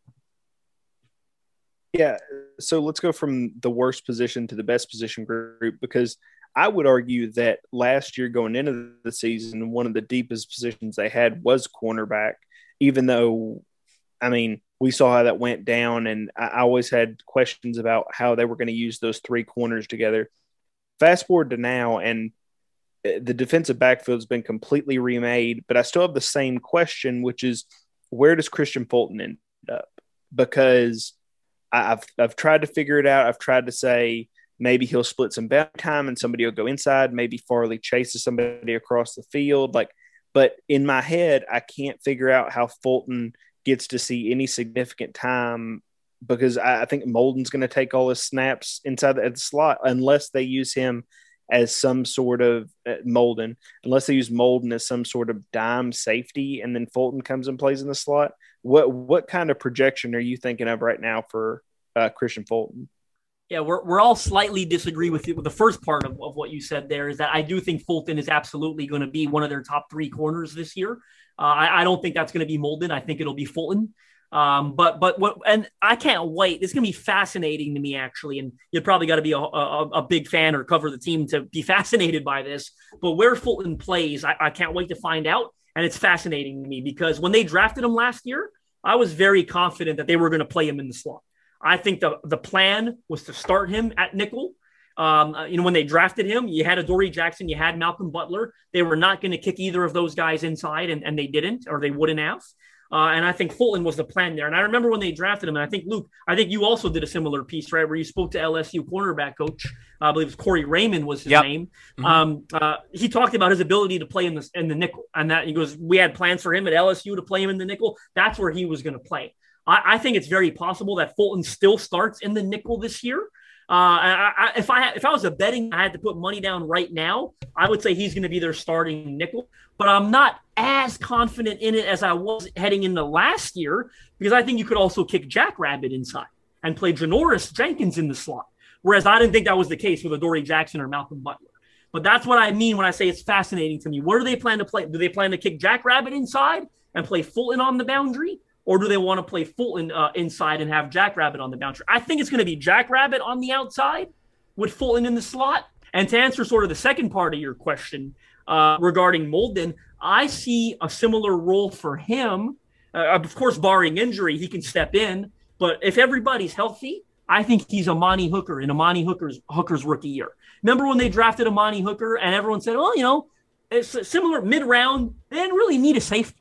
Yeah, so let's go from the worst position to the best position group, because I would argue that last year going into the season, one of the deepest positions they had was cornerback, even though, I mean, we saw how that went down, and I always had questions about how they were going to use those three corners together. Fast forward to now, and the defensive backfield has been completely remade, but I still have the same question, which is, where does Christian Fulton end up? Because I've tried to figure it out. I've tried to say maybe he'll split some bound time and somebody will go inside. Maybe Farley chases somebody across the field. But in my head, I can't figure out how Fulton gets to see any significant time, because I think Molden's going to take all his snaps inside the slot unless they use him as some sort of Molden as some sort of dime safety, and then Fulton comes and plays in the slot. What kind of projection are you thinking of right now for Christian Fulton? Yeah, we're all slightly disagree with the first part of what you said there, is that I do think Fulton is absolutely going to be one of their top three corners this year. I don't think that's going to be Molden. I think it'll be Fulton. And I can't wait. It's going to be fascinating to me, actually. And you've probably got to be a big fan or cover the team to be fascinated by this, but where Fulton plays, I can't wait to find out. And it's fascinating to me because when they drafted him last year, I was very confident that they were going to play him in the slot. I think the plan was to start him at nickel. When they drafted him, you had Adoree Jackson, you had Malcolm Butler. They were not going to kick either of those guys inside, and they didn't, or they wouldn't have. And I think Fulton was the plan there. And I remember when they drafted him, and I think, Luke, I think you also did a similar piece, right, where you spoke to LSU cornerback coach, I believe it was Corey Raymond was his name. Mm-hmm. He talked about his ability to play in the nickel. And that he goes, we had plans for him at LSU to play him in the nickel. That's where he was going to play. I think it's very possible that Fulton still starts in the nickel this year. If I was a betting, I had to put money down right now, I would say he's going to be their starting nickel, but I'm not as confident in it as I was heading into last year, because I think you could also kick Jack Rabbit inside and play Janoris Jenkins in the slot. Whereas I didn't think that was the case with Adoree Jackson or Malcolm Butler. But that's what I mean when I say it's fascinating to me. What do they plan to play? Do they plan to kick Jack Rabbit inside and play Fulton on the boundary? Or do they want to play Fulton inside and have Jack Rabbit on the boundary? I think it's going to be Jack Rabbit on the outside with Fulton in the slot. And to answer sort of the second part of your question regarding Molden, I see a similar role for him. Of course, barring injury, he can step in. But if everybody's healthy, I think he's Imani Hooker in Imani Hooker's rookie year. Remember when they drafted Imani Hooker and everyone said, well, you know, it's a similar mid-round. They didn't really need a safety.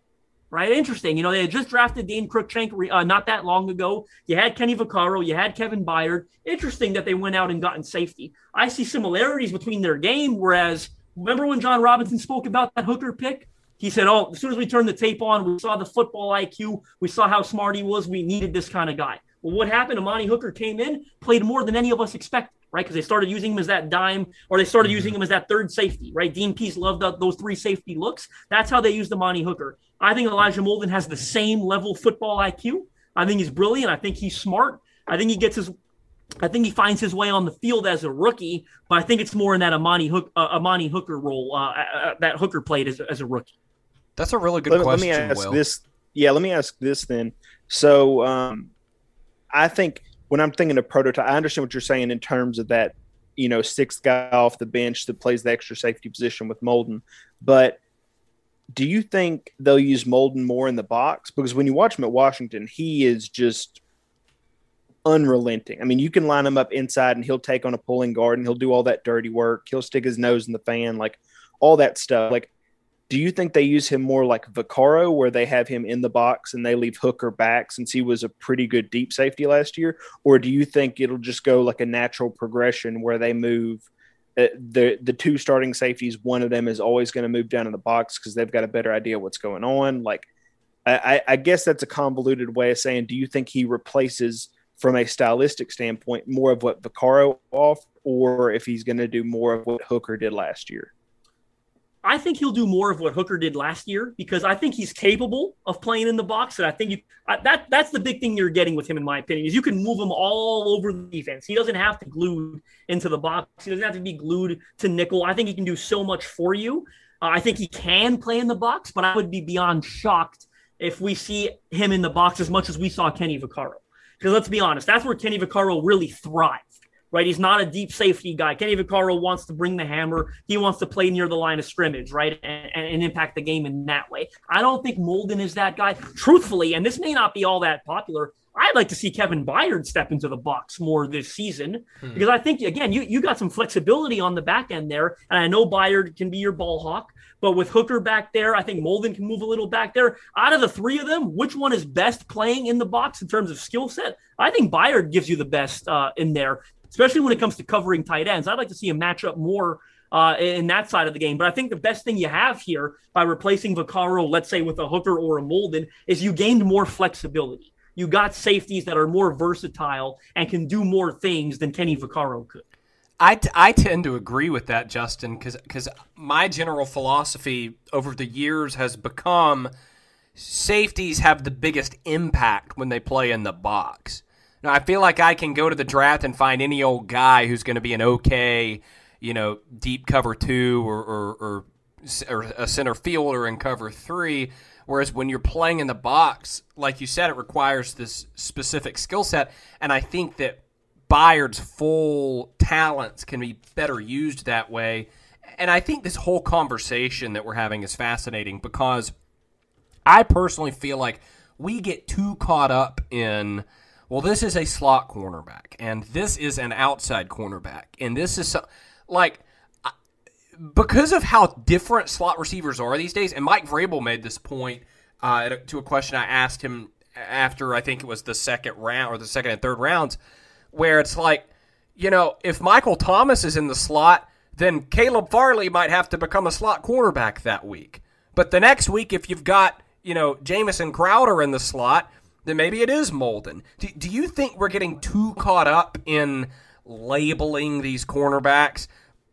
Right. Interesting. You know, they had just drafted Dane Cruikshank not that long ago. You had Kenny Vaccaro. You had Kevin Byard. Interesting that they went out and gotten safety. I see similarities between their game. Whereas, remember when John Robinson spoke about that Hooker pick? He said, oh, as soon as we turned the tape on, we saw the football IQ. We saw how smart he was. We needed this kind of guy. Well, what happened? Imani Hooker came in, played more than any of us expected. Right, because they started using him as that dime, or they started using him as that third safety, right? Dean Pease loved those three safety looks. That's how they used Imani Hooker. I think Elijah Molden has the same level football IQ. I think he's brilliant. I think he's smart. I think he finds his way on the field as a rookie, but I think it's more in that Imani Hooker role that Hooker played as a rookie. That's a really good question, Will. Let me ask this then. So I think – when I'm thinking of prototype, I understand what you're saying in terms of that, you know, sixth guy off the bench that plays the extra safety position with Molden. But do you think they'll use Molden more in the box? Because when you watch him at Washington, he is just unrelenting. I mean, you can line him up inside and he'll take on a pulling guard and he'll do all that dirty work. He'll stick his nose in the fan, like all that stuff. Like, Do you think they use him more like Vaccaro, where they have him in the box and they leave Hooker back since he was a pretty good deep safety last year? Or do you think it'll just go like a natural progression where they move the two starting safeties, one of them is always going to move down in the box because they've got a better idea what's going on? Like, I guess that's a convoluted way of saying, do you think he replaces from a stylistic standpoint more of what Vaccaro off, or if he's going to do more of what Hooker did last year? I think he'll do more of what Hooker did last year because I think he's capable of playing in the box. And I think that's the big thing you're getting with him, in my opinion, is you can move him all over the defense. He doesn't have to glue into the box. He doesn't have to be glued to nickel. I think he can do so much for you. I think he can play in the box, but I would be beyond shocked if we see him in the box as much as we saw Kenny Vaccaro. Because let's be honest, that's where Kenny Vaccaro really thrived. Right, he's not a deep safety guy. Kenny Vaccaro wants to bring the hammer. He wants to play near the line of scrimmage, right, and impact the game in that way. I don't think Molden is that guy. Truthfully, and this may not be all that popular, I'd like to see Kevin Byard step into the box more this season because I think, again, you got some flexibility on the back end there, and I know Byard can be your ball hawk, but with Hooker back there, I think Molden can move a little back there. Out of the three of them, which one is best playing in the box in terms of skill set? I think Byard gives you the best in there, especially when it comes to covering tight ends. I'd like to see him match up more in that side of the game. But I think the best thing you have here by replacing Vaccaro, let's say with a Hooker or a Molden, is you gained more flexibility. You got safeties that are more versatile and can do more things than Kenny Vaccaro could. I tend to agree with that, Justin, because my general philosophy over the years has become safeties have the biggest impact when they play in the box. Now, I feel like I can go to the draft and find any old guy who's going to be an okay, deep cover two or a center fielder in cover three. Whereas when you're playing in the box, like you said, it requires this specific skill set. And I think that Byard's full talents can be better used that way. And I think this whole conversation that we're having is fascinating because I personally feel like we get too caught up in, well, this is a slot cornerback, and this is an outside cornerback, and this is because of how different slot receivers are these days. And Mike Vrabel made this point to a question I asked him after I think it was the second round or the second and third rounds, where it's like, if Michael Thomas is in the slot, then Caleb Farley might have to become a slot cornerback that week. But the next week, if you've got Jamison Crowder in the slot, then maybe it is Molden. Do you think we're getting too caught up in labeling these cornerbacks,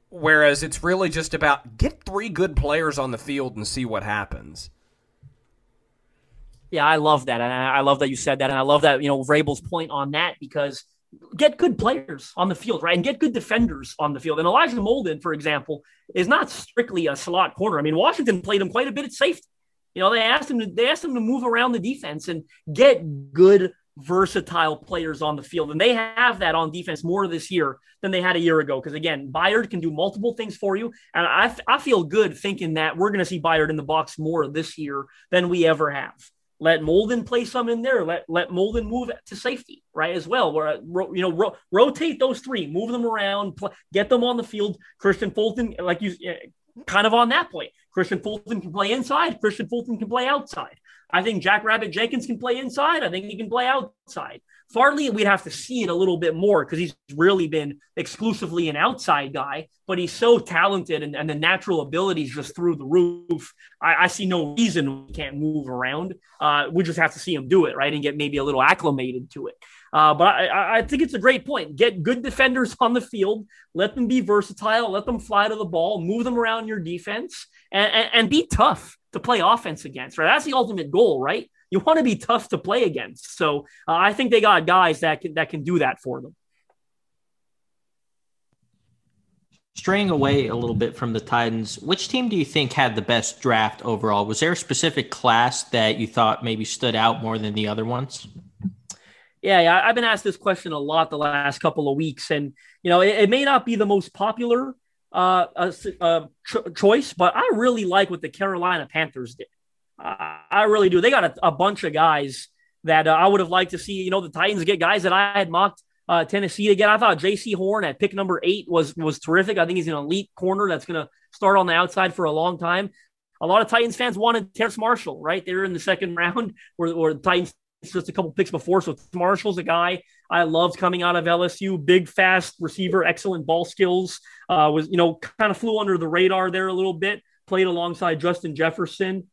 whereas it's really just about get three good players on the field and see what happens? Yeah, I love that. And I love that you said that. And I love that, Vrabel's point on that, because get good players on the field, right? And get good defenders on the field. And Elijah Molden, for example, is not strictly a slot corner. I mean, Washington played him quite a bit at safety. They asked him to move around the defense and get good, versatile players on the field. And they have that on defense more this year than they had a year ago. Because, again, Byard can do multiple things for you. And I feel good thinking that we're going to see Byard in the box more this year than we ever have. Let Molden play some in there. Let Molden move to safety, right, as well. Where rotate those three, move them around, get them on the field. Christian Fulton, like you kind of on that point, Christian Fulton can play inside. Christian Fulton can play outside. I think Jack Rabbit Jenkins can play inside. I think he can play outside. Farley, we'd have to see it a little bit more because he's really been exclusively an outside guy, but he's so talented and the natural abilities just through the roof. I see no reason we can't move around. We just have to see him do it, right, and get maybe a little acclimated to it. But I think it's a great point. Get good defenders on the field. Let them be versatile. Let them fly to the ball. Move them around your defense and be tough to play offense against, right? That's the ultimate goal, right? You want to be tough to play against. So I think they got guys that can do that for them. Straying away a little bit from the Titans, which team do you think had the best draft overall? Was there a specific class that you thought maybe stood out more than the other ones? Yeah, I've been asked this question a lot the last couple of weeks, and it may not be the most popular choice, but I really like what the Carolina Panthers did. I really do. They got a bunch of guys that I would have liked to see. The Titans get guys that I had mocked Tennessee to get. I thought J.C. Horn at pick number 8 was terrific. I think he's an elite corner that's going to start on the outside for a long time. a lot of Titans fans wanted Terrace Marshall, right? They were in the second round, or the Titans just a couple picks before. So Marshall's a guy I loved coming out of LSU, big, fast receiver, excellent ball skills, was, you know, kind of flew under the radar there a little bit, played alongside Justin Jefferson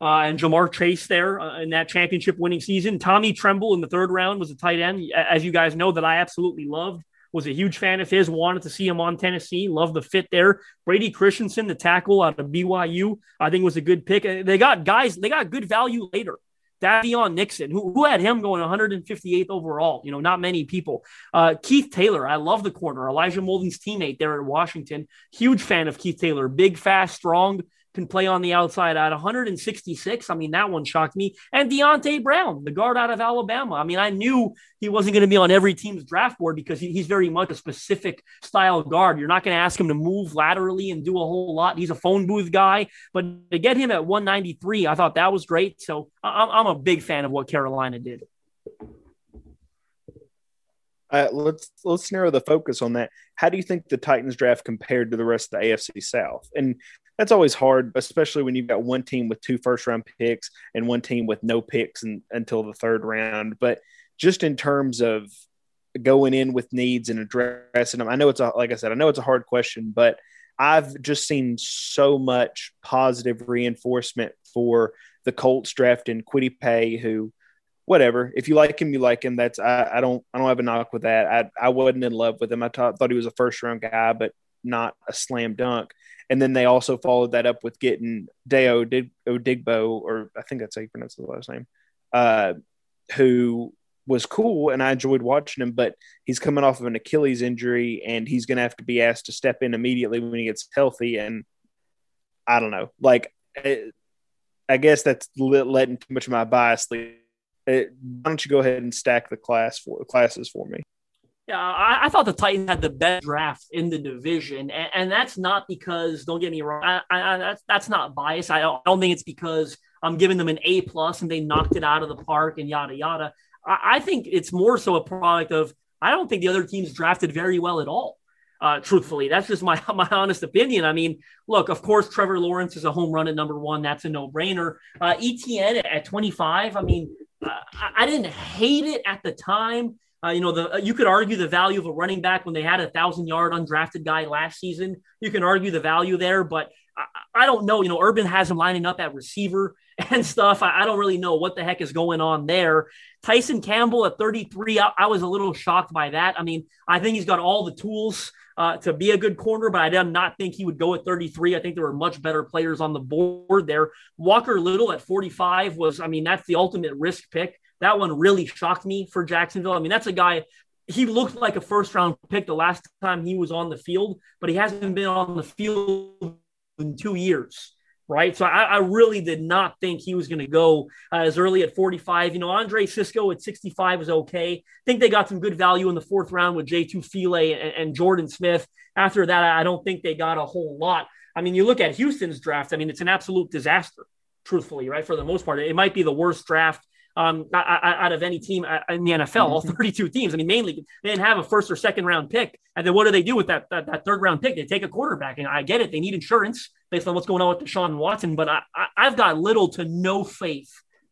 and Jamar Chase there in that championship winning season. Tommy Tremble in the third round was a tight end, as you guys know, that I absolutely loved, was a huge fan of his, wanted to see him on Tennessee, loved the fit there. Brady Christensen, the tackle out of BYU, I think was a good pick. They got guys, they got good value later. Davion Nixon, who had him going 158th overall, you know, not many people. Keith Taylor, I love the corner, Elijah Molden's teammate there in Washington, huge fan of Keith Taylor, big, fast, strong, can play on the outside at 166. I mean, that one shocked me. And Deontay Brown, the guard out of Alabama. I mean, I knew he wasn't going to be on every team's draft board because he's very much a specific style guard. You're not going to ask him to move laterally and do a whole lot. He's a phone booth guy, but to get him at 193, I thought that was great. So I'm a big fan of what Carolina did. Let's narrow the focus on that. How do you think the Titans draft compared to the rest of the AFC South? And that's always hard, especially when you've got one team with 2 first-round picks and one team with no picks until the third round. But just in terms of going in with needs and addressing them, I know it's a, like I said, I know it's a hard question, but I've just seen so much positive reinforcement for the Colts draft in Kwity Paye, who, whatever, if you like him, you like him. That's I don't have a knock with that. I wasn't in love with him. I thought he was a first-round guy, but not a slam dunk. And then they also followed that up with getting Deo Odigbo, or I think that's how you pronounce the last name, who was cool, and I enjoyed watching him, but he's coming off of an Achilles injury, and he's going to have to be asked to step in immediately when he gets healthy. And I don't know. Like, I guess that's letting too much of my bias lead. Why don't you go ahead and stack the classes for me? Yeah, I thought the Titans had the best draft in the division, and that's not because, don't get me wrong, that's not biased. I don't think it's because I'm giving them an A+ and they knocked it out of the park and yada, yada. I think it's more so a product of, I don't think the other teams drafted very well at all. Truthfully, that's just my honest opinion. I mean, look, of course, Trevor Lawrence is a home run at number 1. That's a no-brainer. ETN at 25, I mean, I didn't hate it at the time. You know, you could argue the value of a running back when they had 1,000-yard undrafted guy last season. You can argue the value there, but I don't know. You know, Urban has him lining up at receiver and stuff. I don't really know what the heck is going on there. Tyson Campbell at 33, I was a little shocked by that. I mean, I think he's got all the tools to be a good corner, but I did not think he would go at 33. I think there were much better players on the board there. Walker Little at 45 was, I mean, that's the ultimate risk pick. That one really shocked me for Jacksonville. I mean, that's a guy, he looked like a first-round pick the last time he was on the field, but he hasn't been on the field in 2 years, right? So I really did not think he was going to go as early at 45. You know, Andre Sisco at 65 was okay. I think they got some good value in the fourth round with J2 File and Jordan Smith. After that, I don't think they got a whole lot. I mean, you look at Houston's draft, I mean, it's an absolute disaster, truthfully, right? For the most part, it might be the worst draft out of any team in the NFL, all 32 teams. I mean, mainly they didn't have a first or second round pick. And then what do they do with that third round pick? They take a quarterback, and I get it. They need insurance based on what's going on with Deshaun Watson. But I've got little to no faith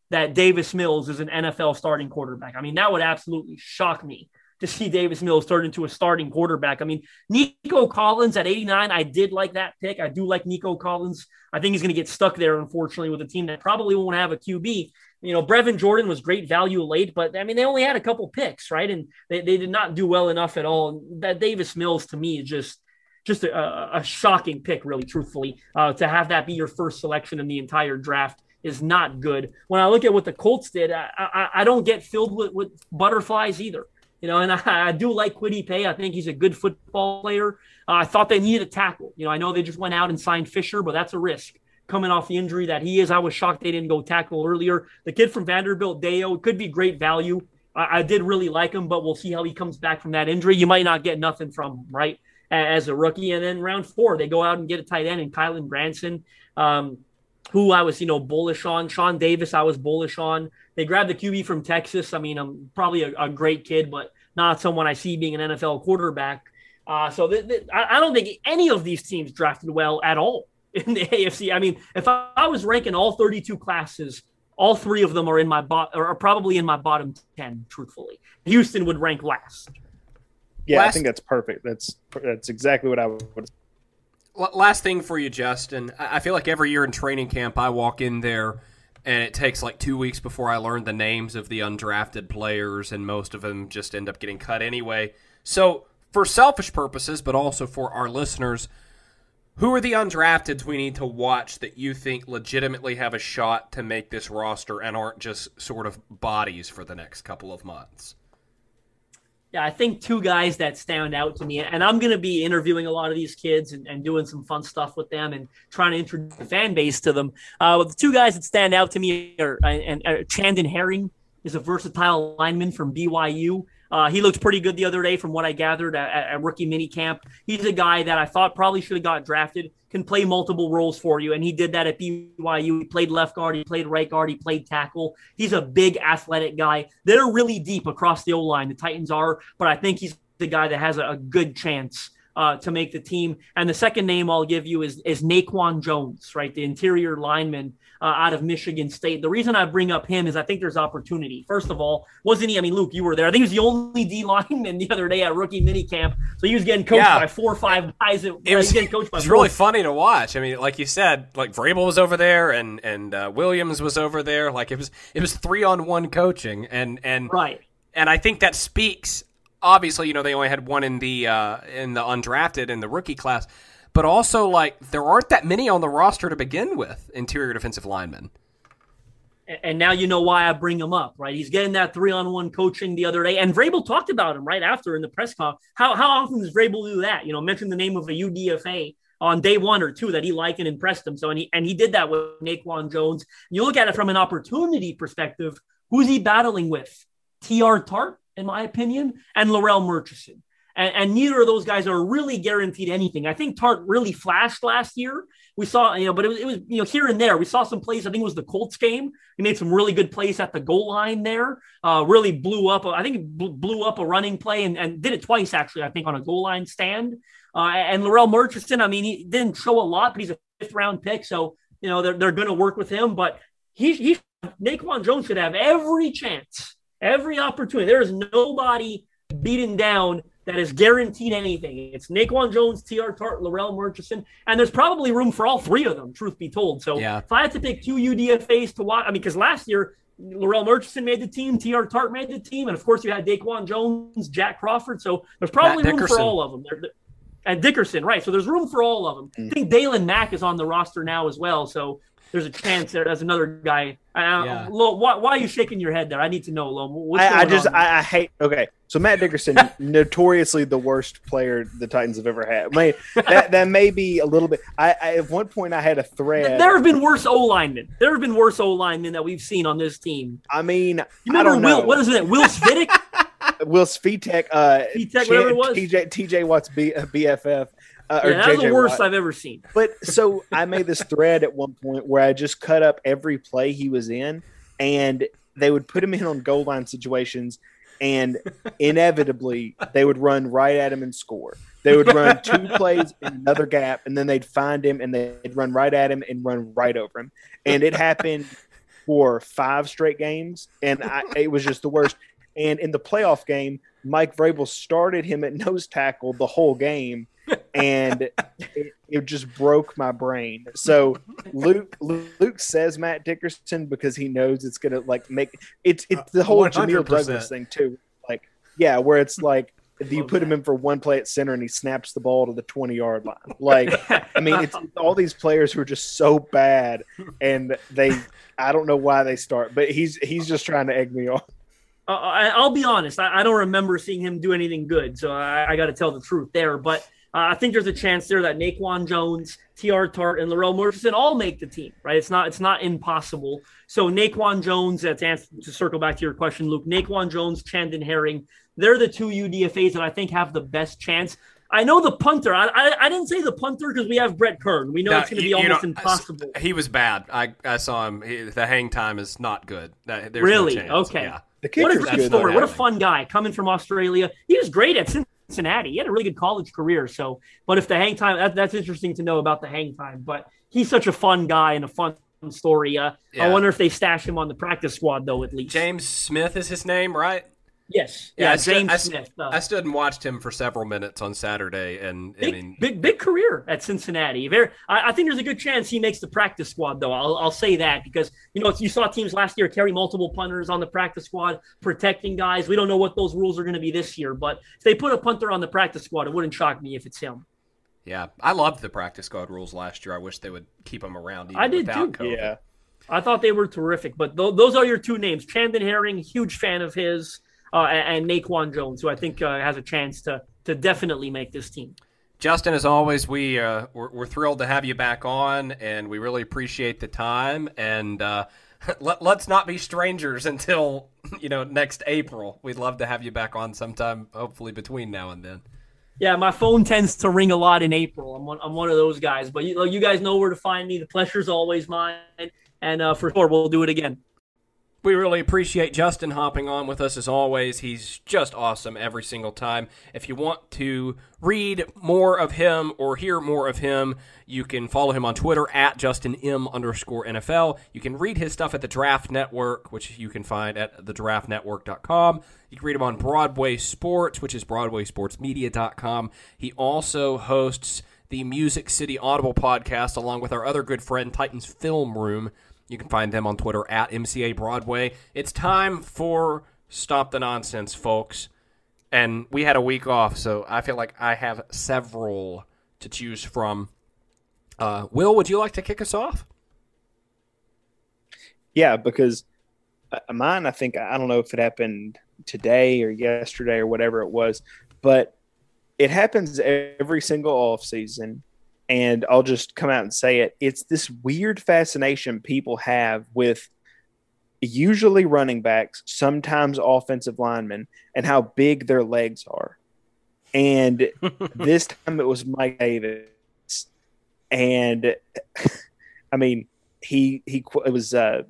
that Davis Mills is an NFL starting quarterback. I mean, that would absolutely shock me to see Davis Mills turn into a starting quarterback. I mean, Nico Collins at 89, I did like that pick. I do like Nico Collins. I think he's going to get stuck there, unfortunately, with a team that probably won't have a QB. You know, Brevin Jordan was great value late, but, I mean, they only had a couple picks, right? And they did not do well enough at all. That Davis Mills, to me, is just a shocking pick, really, truthfully. To have that be your first selection in the entire draft is not good. When I look at what the Colts did, I don't get filled with butterflies either. You know, and I do like Kwity Paye. I think he's a good football player. I thought they needed a tackle. You know, I know they just went out and signed Fisher, but that's a risk coming off the injury that he is. I was shocked they didn't go tackle earlier. The kid from Vanderbilt, Deo, could be great value. I did really like him, but we'll see how he comes back from that injury. You might not get nothing from him, right, as a rookie. And then round 4, they go out and get a tight end in Kylan Granson, who I was, you know, bullish on. Sean Davis, I was bullish on. They grabbed the QB from Texas. I mean, I'm probably a great kid, but not someone I see being an NFL quarterback. So I don't think any of these teams drafted well at all. in the AFC. I mean, if I was ranking all 32 classes, all three of them are in my are probably in my bottom 10. Truthfully, Houston would rank last. Yeah, I think that's perfect. That's exactly what I would. Last thing for you, Justin. I feel like every year in training camp, I walk in there, and it takes like 2 weeks before I learn the names of the undrafted players, and most of them just end up getting cut anyway. So, for selfish purposes, but also for our listeners, who are the undrafteds we need to watch that you think legitimately have a shot to make this roster and aren't just sort of bodies for the next couple of months? Yeah, I think two guys that stand out to me, and I'm going to be interviewing a lot of these kids and doing some fun stuff with them and trying to introduce the fan base to them. The two guys that stand out to me are Chandon Herring is a versatile lineman from BYU. He looked pretty good the other day from what I gathered at rookie minicamp. He's a guy that I thought probably should have got drafted, can play multiple roles for you, and he did that at BYU. He played left guard, he played right guard, he played tackle. He's a big, athletic guy. They're really deep across the O-line, the Titans are, but I think he's the guy that has a good chance to make the team. And the second name I'll give you is Naquan Jones, right, the interior lineman out of Michigan State. The reason I bring up him is I think there's opportunity. First of all, wasn't he? I mean, Luke, you were there. I think he was the only D lineman the other day at rookie minicamp. So he was getting coached by 4 or 5 guys. It was really funny to watch. I mean, like you said, like Vrabel was over there and Williams was over there. Like it was 3-on-1 coaching and right. And I think that speaks. Obviously, you know, they only had one in the undrafted in the rookie class. But also, like, there aren't that many on the roster to begin with, interior defensive linemen. And now you know why I bring him up, right? He's getting that 3-on-1 coaching the other day. And Vrabel talked about him right after in the press conference. How often does Vrabel do that? You know, mention the name of a UDFA on day 1 or 2 that he liked and impressed him. So, and he did that with Naquan Jones. You look at it from an opportunity perspective, who's he battling with? T.R. Tart, in my opinion, and Laurel Murchison. And neither of those guys are really guaranteed anything. I think Tart really flashed last year. We saw, you know, but it was you know, here and there. We saw some plays. I think it was the Colts game. He made some really good plays at the goal line there. Really blew up. I think he blew up a running play and did it twice, actually, I think, on a goal line stand. And Laurel Murchison, I mean, he didn't show a lot, but he's a 5th-round pick. So, you know, they're going to work with him. But Naquan Jones should have every chance, every opportunity. There is nobody beaten down that is guaranteed anything. It's Naquan Jones, T.R. Tart, Laurel Murchison, and there's probably room for all three of them, truth be told. So if I had to pick 2 UDFAs to watch, I mean, because last year, Laurel Murchison made the team, T.R. Tart made the team, and of course you had Daquan Jones, Jack Crawford, so there's probably room for all of them. And Dickerson, right, so there's room for all of them. I think Dalen Mack is on the roster now as well, so there's a chance there. That's another guy. Lo, why are you shaking your head there? I need to know, Lo. I hate – okay, so Matt Dickerson, notoriously the worst player the Titans have ever had. Man, that may be a little bit – at one point I had a thread. There have been worse O-linemen. There have been worse O-linemen that we've seen on this team. I mean, you remember what is it, Will Svitek? Will Svitek. Whatever it was. TJ Watt's BFF. That's the worst I've ever seen. But so I made this thread at one point where I just cut up every play he was in, and they would put him in on goal line situations, and inevitably they would run right at him and score. They would run 2 plays in another gap, and then they'd find him, and they'd run right at him and run right over him. And it happened for 5 straight games, and it was just the worst. And in the playoff game, Mike Vrabel started him at nose tackle the whole game, and it just broke my brain. So Luke says Matt Dickerson because he knows it's going to like make it's the whole 100%. Jameer Douglas thing too. Like, yeah, where it's like you put him in for one play at center and he snaps the ball to the 20-yard line. Like, I mean, it's all these players who are just so bad, and I don't know why they start, but he's just trying to egg me on. I'll be honest. I don't remember seeing him do anything good, so I got to tell the truth there. But I think there's a chance there that Naquan Jones, T.R. Tart, and Laurel Murchison all make the team, right? It's not impossible. So Naquan Jones, to circle back to your question, Luke, Naquan Jones, Chandon Herring, they're the 2 UDFAs that I think have the best chance. I know the punter. I didn't say the punter because we have Brett Kern. We know it's going to be almost impossible. He was bad. I saw him. The hang time is not good. Really? No chance. Okay. Yeah. What a great story. What a fun guy coming from Australia. He was great at Cincinnati Cincinnati. He had a really good college career. So, but if the hang time, that's interesting to know about the hang time. But he's such a fun guy and a fun story. I wonder if they stash him on the practice squad, though, at least. James Smith is his name, right? Yes. Yeah, James Smith. I stood and watched him for several minutes on Saturday. And big career at Cincinnati. I think there's a good chance he makes the practice squad, though. I'll say that because, you know, you saw teams last year carry multiple punters on the practice squad, protecting guys. We don't know what those rules are going to be this year, but if they put a punter on the practice squad, it wouldn't shock me if it's him. Yeah, I loved the practice squad rules last year. I wish they would keep them around even without COVID. Yeah. I thought they were terrific, but those are your two names. Chandon Herring, huge fan of his, and Naquan Jones, who I think has a chance to definitely make this team. Justin, as always, we're thrilled to have you back on, and we really appreciate the time. And let's not be strangers until, you know, next April. We'd love to have you back on sometime, hopefully between now and then. Yeah, my phone tends to ring a lot in April. I'm one of those guys. But you guys know where to find me. The pleasure's always mine. And for sure, we'll do it again. We really appreciate Justin hopping on with us as always. He's just awesome every single time. If you want to read more of him or hear more of him, you can follow him on Twitter at JustinM_NFL. You can read his stuff at The Draft Network, which you can find at thedraftnetwork.com. You can read him on Broadway Sports, which is broadwaysportsmedia.com. He also hosts the Music City Audible podcast along with our other good friend Titans Film Room. You can find them on Twitter at MCA Broadway. It's time for Stop the Nonsense, folks. And we had a week off, so I feel like I have several to choose from. Will, would you like to kick us off? Yeah, because mine, I think, I don't know if it happened today or yesterday or whatever it was, but it happens every single offseason. And I'll just come out and say it. It's this weird fascination people have with usually running backs, sometimes offensive linemen, and how big their legs are. And this time it was Mike Davis. And, I mean, it was I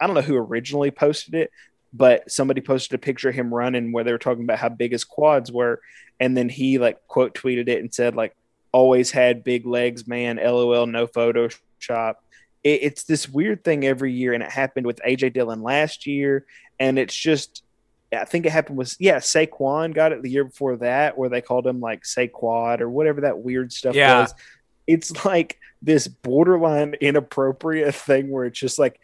don't know who originally posted it, but somebody posted a picture of him running where they were talking about how big his quads were. And then he, like, quote tweeted it and said, like, always had big legs, man. LOL, no Photoshop. It's this weird thing every year, and it happened with AJ Dillon last year. And it's just, I think it happened with, Saquon got it the year before that, where they called him like Saquad or whatever that weird stuff was. It's like this borderline inappropriate thing where it's just like,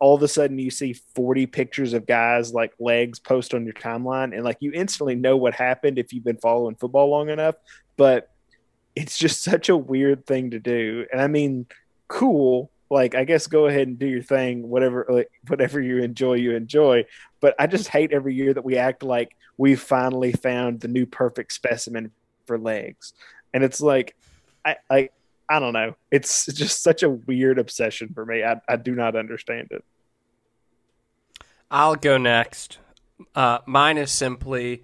all of a sudden you see 40 pictures of guys like legs post on your timeline, and like you instantly know what happened if you've been following football long enough. But it's just such a weird thing to do. And I mean, cool. Like, I guess go ahead and do your thing, whatever you enjoy. But I just hate every year that we act like we've finally found the new perfect specimen for legs. And it's like, I don't know. It's just such a weird obsession for me. I do not understand it. I'll go next. Mine is simply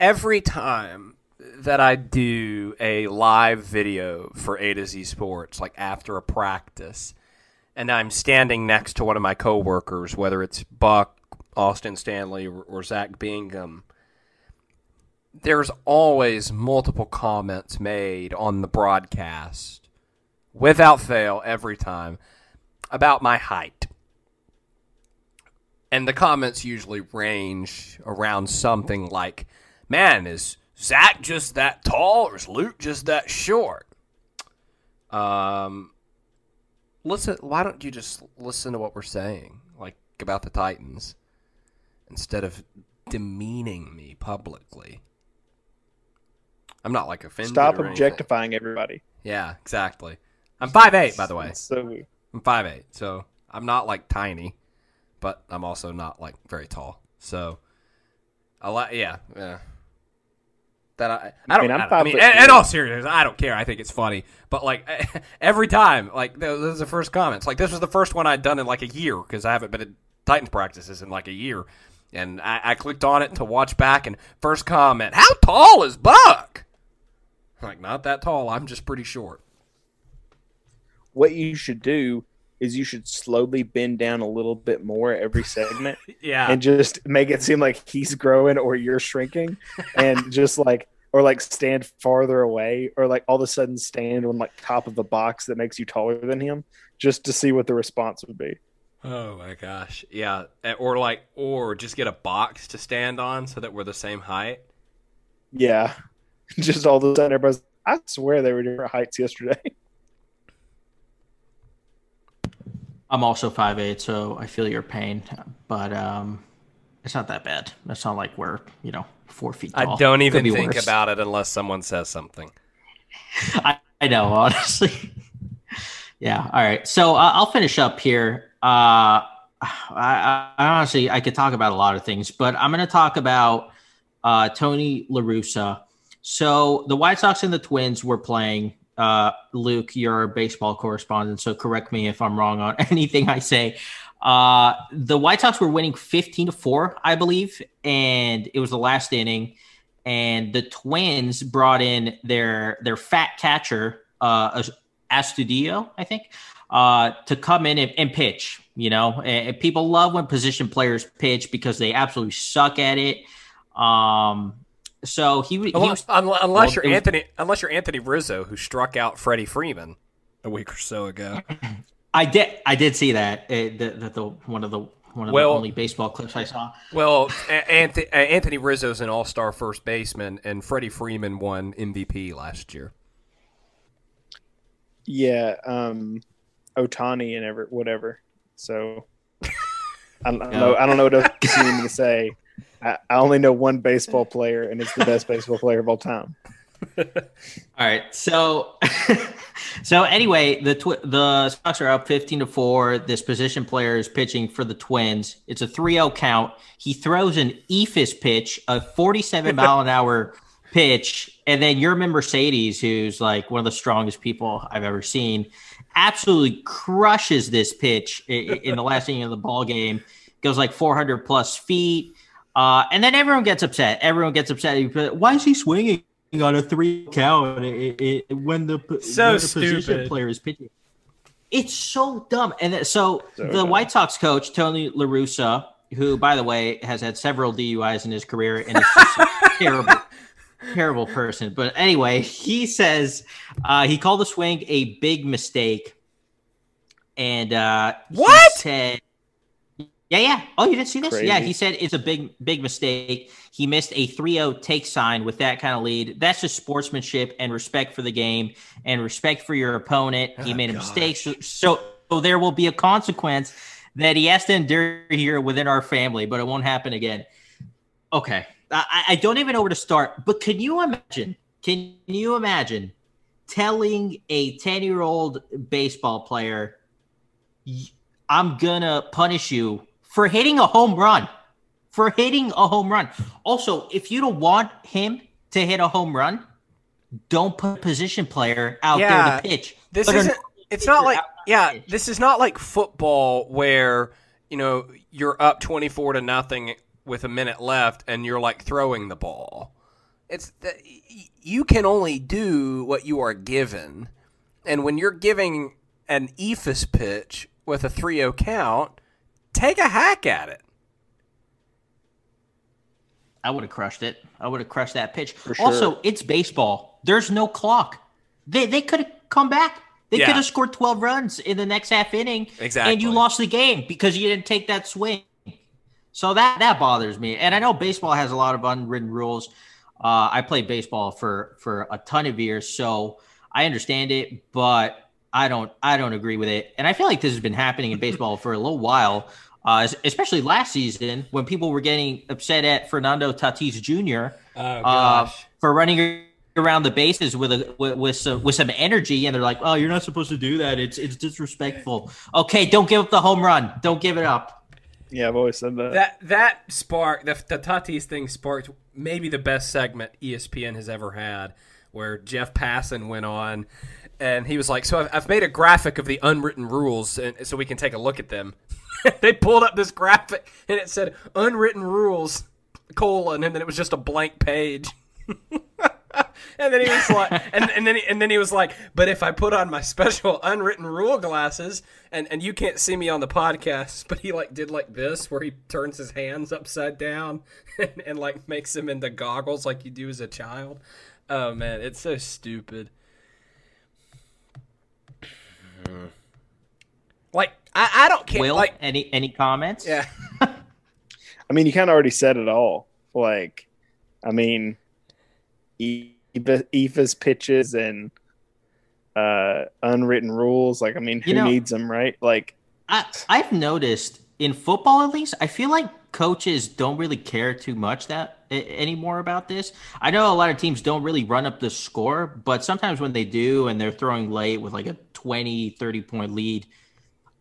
every time that I do a live video for A to Z Sports, like after a practice, and I'm standing next to one of my coworkers, whether it's Buck, Austin Stanley, or Zach Bingham, there's always multiple comments made on the broadcast, without fail, every time, about my height. And the comments usually range around something like, man, is Zach just that tall, or is Luke just that short? Listen, why don't you just listen to what we're saying, like about the Titans, instead of demeaning me publicly? I'm not like offended. Stop objectifying everybody. Yeah, exactly. I'm 5'8", by the way. So I'm 5'8", so I'm not like tiny, but I'm also not like very tall. So a lot, yeah. That I mean, in all seriousness, I don't care. I think it's funny, but like every time, like those are the first comments. Like this was the first one I'd done in like a year because I haven't been at Titans practices in like a year, and I clicked on it to watch back. And first comment: how tall is Buck? I'm like, not that tall. I'm just pretty short. What you should do is you should slowly bend down a little bit more every segment. Yeah. And just make it seem like he's growing or you're shrinking, and just like, or like stand farther away, or like all of a sudden stand on like top of the box that makes you taller than him, just to see what the response would be. Oh my gosh. Yeah. Or like, or just get a box to stand on so that we're the same height. Yeah. Just all of a sudden everybody's, I swear they were different heights yesterday. I'm also 5'8", so I feel your pain, but it's not that bad. It's not like we're, you know, 4 feet tall. I don't even think worse. About it unless someone says something. I know, honestly. Yeah, all right. So I'll finish up here. I honestly, I could talk about a lot of things, but I'm going to talk about Tony La Russa. So the White Sox and the Twins were playing. Luke, you're a baseball correspondent, so correct me if I'm wrong on anything I say. The White Sox were winning 15-4, I believe, and it was the last inning. And the Twins brought in their fat catcher, Astudillo, I think, to come in and pitch. You know, and people love when position players pitch because they absolutely suck at it. So unless you're Anthony Rizzo, who struck out Freddie Freeman a week or so ago. I did see that the only baseball clips I saw. Well, Anthony Rizzo's an all-star first baseman, and Freddie Freeman won MVP last year. Yeah, Otani and whatever. So I don't know what else you need me to say. I only know one baseball player, and it's the best baseball player of all time. All right. So anyway, the Sox are up 15-4. This position player is pitching for the Twins. It's a 3-0 count. He throws an Ephus pitch, a 47-mile-an-hour pitch, and then Yerman Mercedes, who's like one of the strongest people I've ever seen, absolutely crushes this pitch in the last inning of the ball game. Goes like 400-plus feet. And then everyone gets upset. Why is he swinging on a 3-count when the position player is pitching? It's so dumb. And so the White Sox coach, Tony La Russa, who, by the way, has had several DUIs in his career and is just a terrible person. But anyway, he says he called the swing a big mistake. And what? He said, Yeah. Oh, you didn't see this? Crazy. Yeah, he said it's a big mistake. He missed a 3-0 take sign with that kind of lead. That's just sportsmanship and respect for the game and respect for your opponent. He made a mistake. So there will be a consequence that he has to endure here within our family, but it won't happen again. Okay. I don't even know where to start, but can you imagine? Can you imagine telling a 10-year-old baseball player, I'm going to punish you for hitting a home run, Also, if you don't want him to hit a home run, don't put a position player out there to pitch. This is not like football where, you know, you're up 24-0 with a minute left and you're like throwing the ball. It's you can only do what you are given. And when you're giving an Ephus pitch with a 3-0 count, take a hack at it. I would have crushed it. I would have crushed that pitch. For sure. Also, it's baseball. There's no clock. They could have come back. They could have scored 12 runs in the next half inning. Exactly. And you lost the game because you didn't take that swing. So that bothers me. And I know baseball has a lot of unwritten rules. I played baseball for a ton of years, so I understand it, but I don't agree with it. And I feel like this has been happening in baseball for a little while, especially last season when people were getting upset at Fernando Tatis Jr. For running around the bases with some energy. And they're like, oh, you're not supposed to do that. It's disrespectful. Okay, don't give up the home run. Don't give it up. Yeah, I've always said that. That sparked, the Tatis thing sparked maybe the best segment ESPN has ever had, where Jeff Passan went on. And he was like, so I've made a graphic of the unwritten rules and so we can take a look at them. They pulled up this graphic, and it said, unwritten rules, colon, and then it was just a blank page. And then he was like, and then he was like, but if I put on my special unwritten rule glasses, and you can't see me on the podcast, but he like did like this, where he turns his hands upside down and like makes them into goggles like you do as a child. Oh man, it's so stupid. Like I don't care. Will, like any comments? Yeah. I mean, you kind of already said it all. Like, I mean, Eva's pitches and unwritten rules. Like, I mean, who needs them, right? Like, I've noticed in football, at least, I feel like coaches don't really care too much anymore about this. I know a lot of teams don't really run up the score, but sometimes when they do and they're throwing late with like a 20, 30-point lead,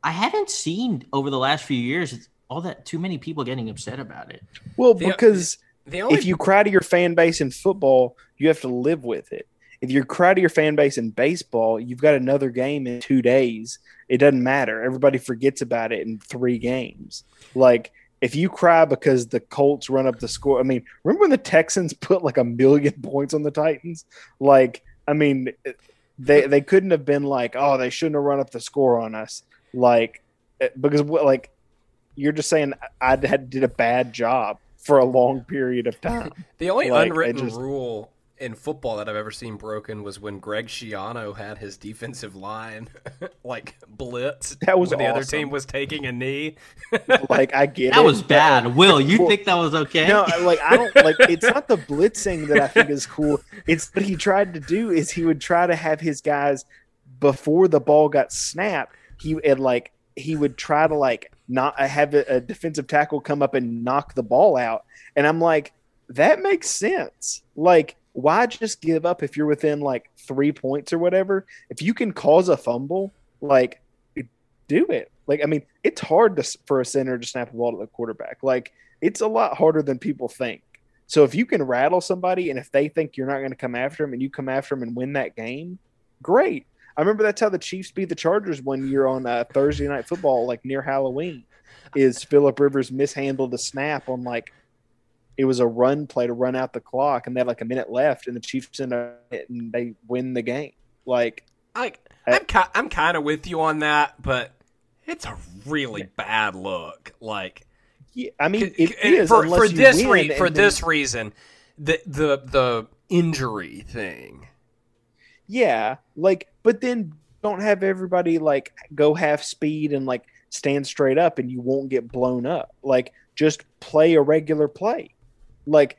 I haven't seen over the last few years all that too many people getting upset about it. Well, because if you cry to your fan base in football, you have to live with it. If you cry to your fan base in baseball, you've got another game in 2 days. It doesn't matter. Everybody forgets about it in 3 games. Like, if you cry because the Colts run up the score, I mean, remember when the Texans put like 1,000,000 points on the Titans? Like, I mean, they couldn't have been like, oh, they shouldn't have run up the score on us. Like, because like, you're just saying I did a bad job for a long period of time. The only like, unwritten rule in football that I've ever seen broken was when Greg Schiano had his defensive line like blitz. That was when awesome. The other team was taking a knee. Like I get that it. Was bad. Will, you think that was okay? No, like I don't like. It's not the blitzing that I think is cool. It's what he tried to do is he would try to have his guys before the ball got snapped. He would try to like. Not have a defensive tackle come up and knock the ball out. And I'm like, that makes sense. Like, why just give up if you're within like 3 points or whatever? If you can cause a fumble, like, do it. Like, I mean, it's hard for a center to snap a ball to the quarterback. Like, it's a lot harder than people think. So if you can rattle somebody and if they think you're not going to come after them and you come after them and win that game, great. I remember that's how the Chiefs beat the Chargers one year on Thursday Night Football, like near Halloween, is Phillip Rivers mishandled a snap on like it was a run play to run out the clock, and they had like a minute left, and the Chiefs end up and they win the game. Like I'm kind of with you on that, but it's a really bad look. Like, yeah, I mean, it is for this reason, the injury thing. Yeah, like, but then don't have everybody like go half speed and like stand straight up and you won't get blown up. Like, just play a regular play. Like,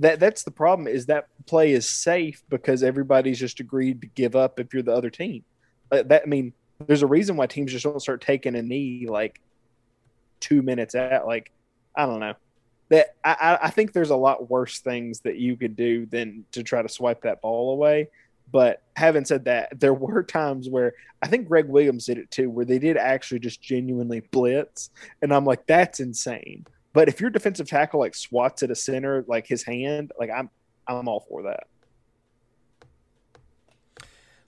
that's the problem is that play is safe because everybody's just agreed to give up if you're the other team. I mean, there's a reason why teams just don't start taking a knee like 2 minutes out. Like, I don't know. That I think there's a lot worse things that you could do than to try to swipe that ball away. But having said that, there were times where I think Greg Williams did it too, where they did actually just genuinely blitz. And I'm like, that's insane. But if your defensive tackle like swats at a center, like his hand, like I'm all for that.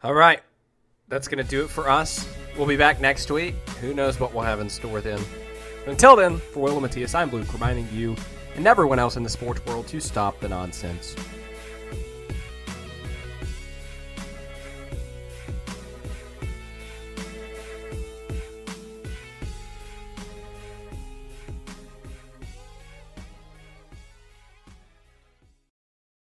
All right. That's going to do it for us. We'll be back next week. Who knows what we'll have in store then. But until then, for Will and Matthias, I'm Luke, reminding you and everyone else in the sports world to stop the nonsense.